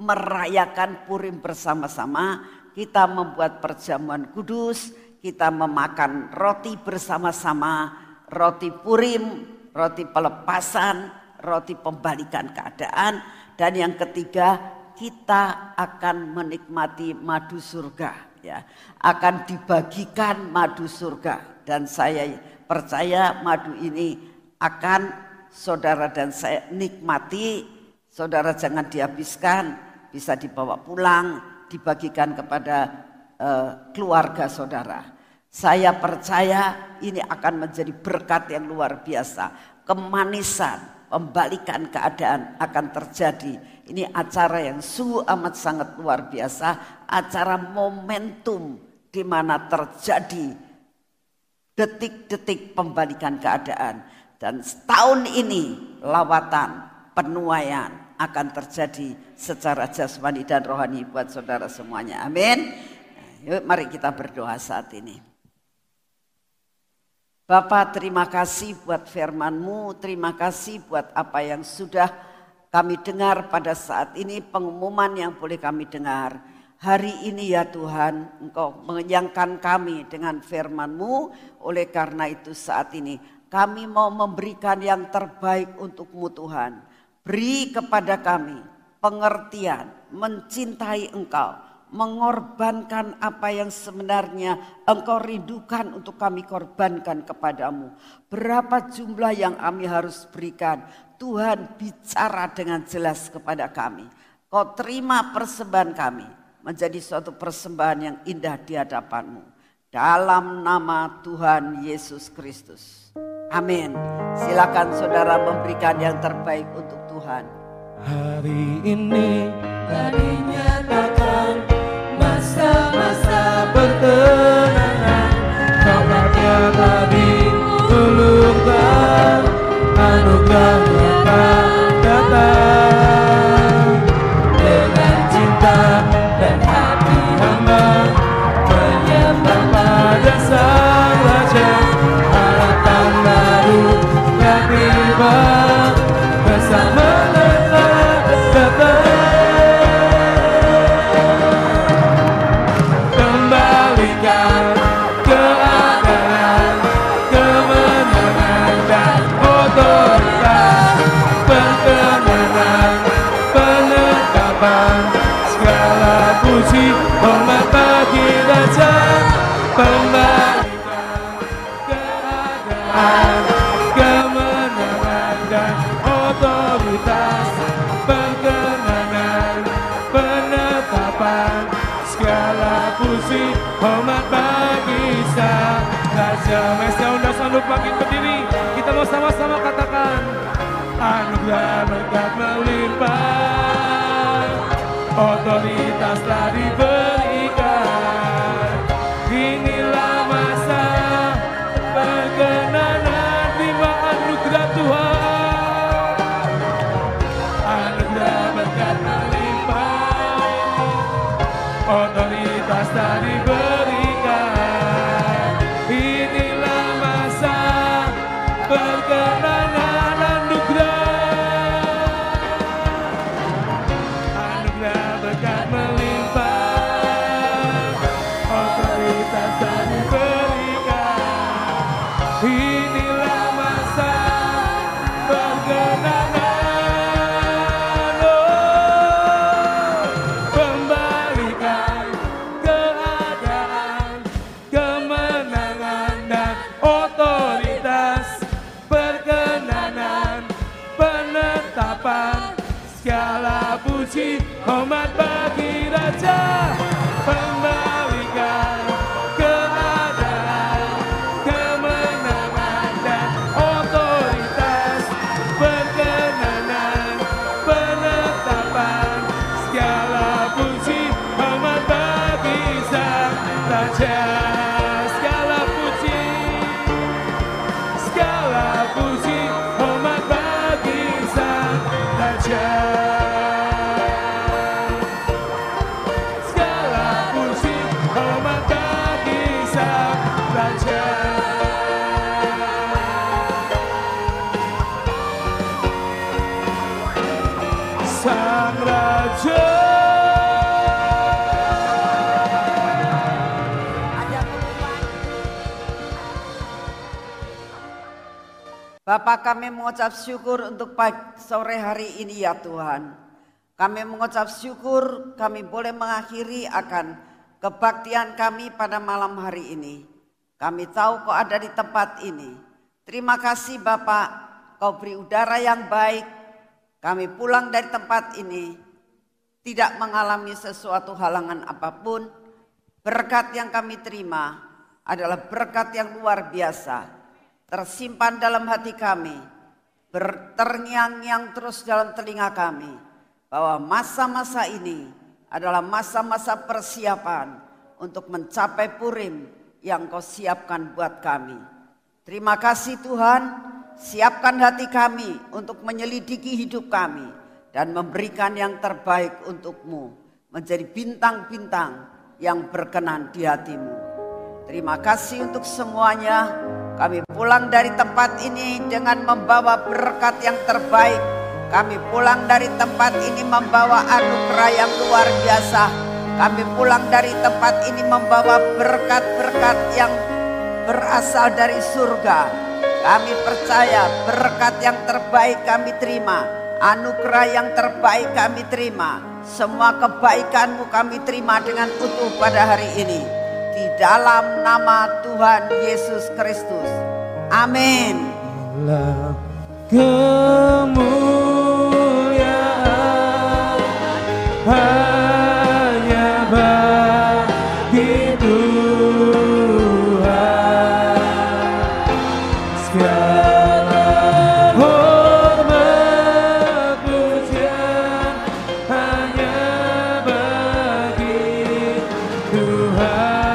merayakan Purim bersama-sama. Kita membuat perjamuan kudus, kita memakan roti bersama-sama, roti Purim, roti pelepasan, roti pembalikan keadaan. Dan yang ketiga, kita akan menikmati madu surga, ya, akan dibagikan madu surga. Dan saya percaya madu ini akan saudara dan saya nikmati. Saudara jangan dihabiskan, bisa dibawa pulang, dibagikan kepada keluarga saudara. Saya percaya ini akan menjadi berkat yang luar biasa. Kemanisan, pembalikan keadaan akan terjadi. Ini acara yang sungguh amat sangat luar biasa. Acara momentum di mana terjadi detik-detik pembalikan keadaan. Dan setahun ini lawatan, penuaian akan terjadi secara jasmani dan rohani buat saudara semuanya. Amin. Yuk, mari kita berdoa saat ini. Bapa, terima kasih buat firman-Mu, terima kasih buat apa yang sudah kami dengar pada saat ini, pengumuman yang boleh kami dengar. Hari ini ya Tuhan, Engkau mengenyangkan kami dengan firman-Mu, oleh karena itu saat ini kami mau memberikan yang terbaik untuk-Mu Tuhan. Beri kepada kami pengertian, mencintai Engkau, mengorbankan apa yang sebenarnya Engkau rindukan untuk kami korbankan kepada-Mu. Berapa jumlah yang kami harus berikan? Tuhan, bicara dengan jelas kepada kami. Kau terima persembahan kami menjadi suatu persembahan yang indah di hadapan-Mu. Dalam nama Tuhan Yesus Kristus. Amin. Silakan saudara memberikan yang terbaik untuk Tuhan. Hari ini kami nyatakan masa-masa pertenangan, kawannya tadi ulungkan, anugerah akan datang dengan cinta dan hati hamba menyembah pada Sang Raja. Harapan baru yang tiba bersama lelah datang. Hormat bagi Sang Raja. Mesa undang sanduk makin berdiri. Kita mau sama-sama katakan, anugerah berkat melimpah, otoritas telah diberikan. Inilah masa perkenanan, terima anugerah Tuhan. Anugerah berkat melimpah, otoritas telah diberikan. Hormat bagi Raja, pembalikan keadaan, kemenangan dan otoritas, perkenanan, penetapan segala puji. Hormat bagi Sang Raja, segala puji. Bapa, kami mengucap syukur untuk sore hari ini ya Tuhan. Kami mengucap syukur kami boleh mengakhiri akan kebaktian kami pada malam hari ini. Kami tahu Kau ada di tempat ini. Terima kasih Bapa, Kau beri udara yang baik. Kami pulang dari tempat ini tidak mengalami sesuatu halangan apapun. Berkat yang kami terima adalah berkat yang luar biasa. Tersimpan dalam hati kami, berterngiang-ngiang terus dalam telinga kami, bahwa masa-masa ini adalah masa-masa persiapan untuk mencapai Purim yang Kau siapkan buat kami. Terima kasih Tuhan, siapkan hati kami untuk menyelidiki hidup kami dan memberikan yang terbaik untuk-Mu, menjadi bintang-bintang yang berkenan di hati-Mu. Terima kasih untuk semuanya. Kami pulang dari tempat ini dengan membawa berkat yang terbaik. Kami pulang dari tempat ini membawa anugerah yang luar biasa. Kami pulang dari tempat ini membawa berkat-berkat yang berasal dari surga. Kami percaya berkat yang terbaik kami terima. Anugerah yang terbaik kami terima. Semua kebaikan-Mu kami terima dengan utuh pada hari ini. Di dalam nama Tuhan Yesus Kristus. Amin. Dalam kemuliaan hanya bagi Tuhan. Segala hormat pujian hanya bagi Tuhan.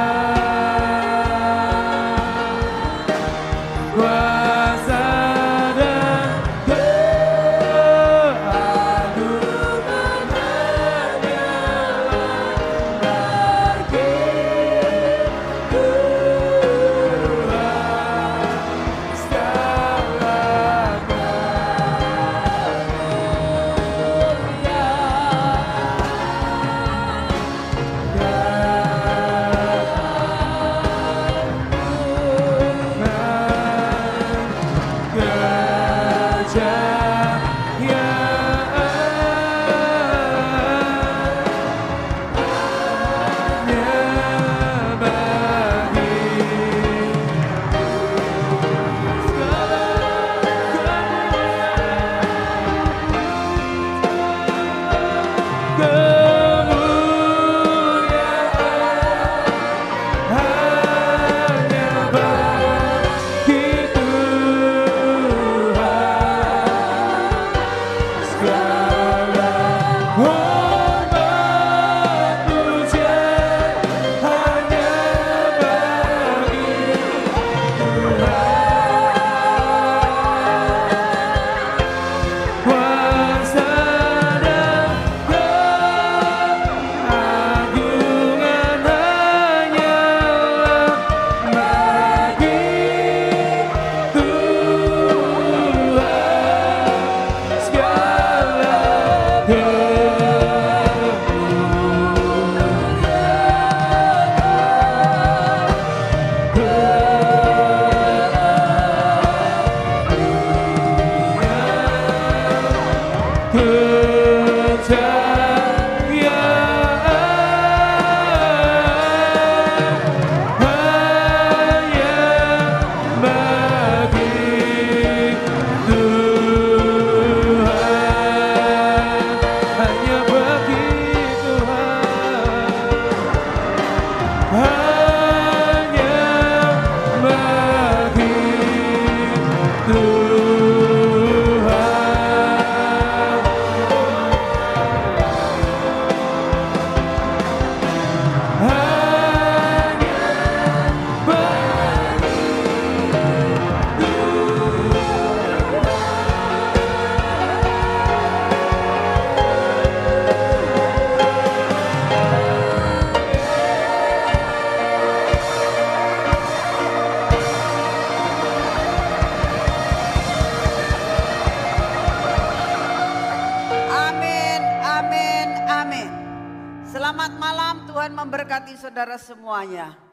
Semuanya.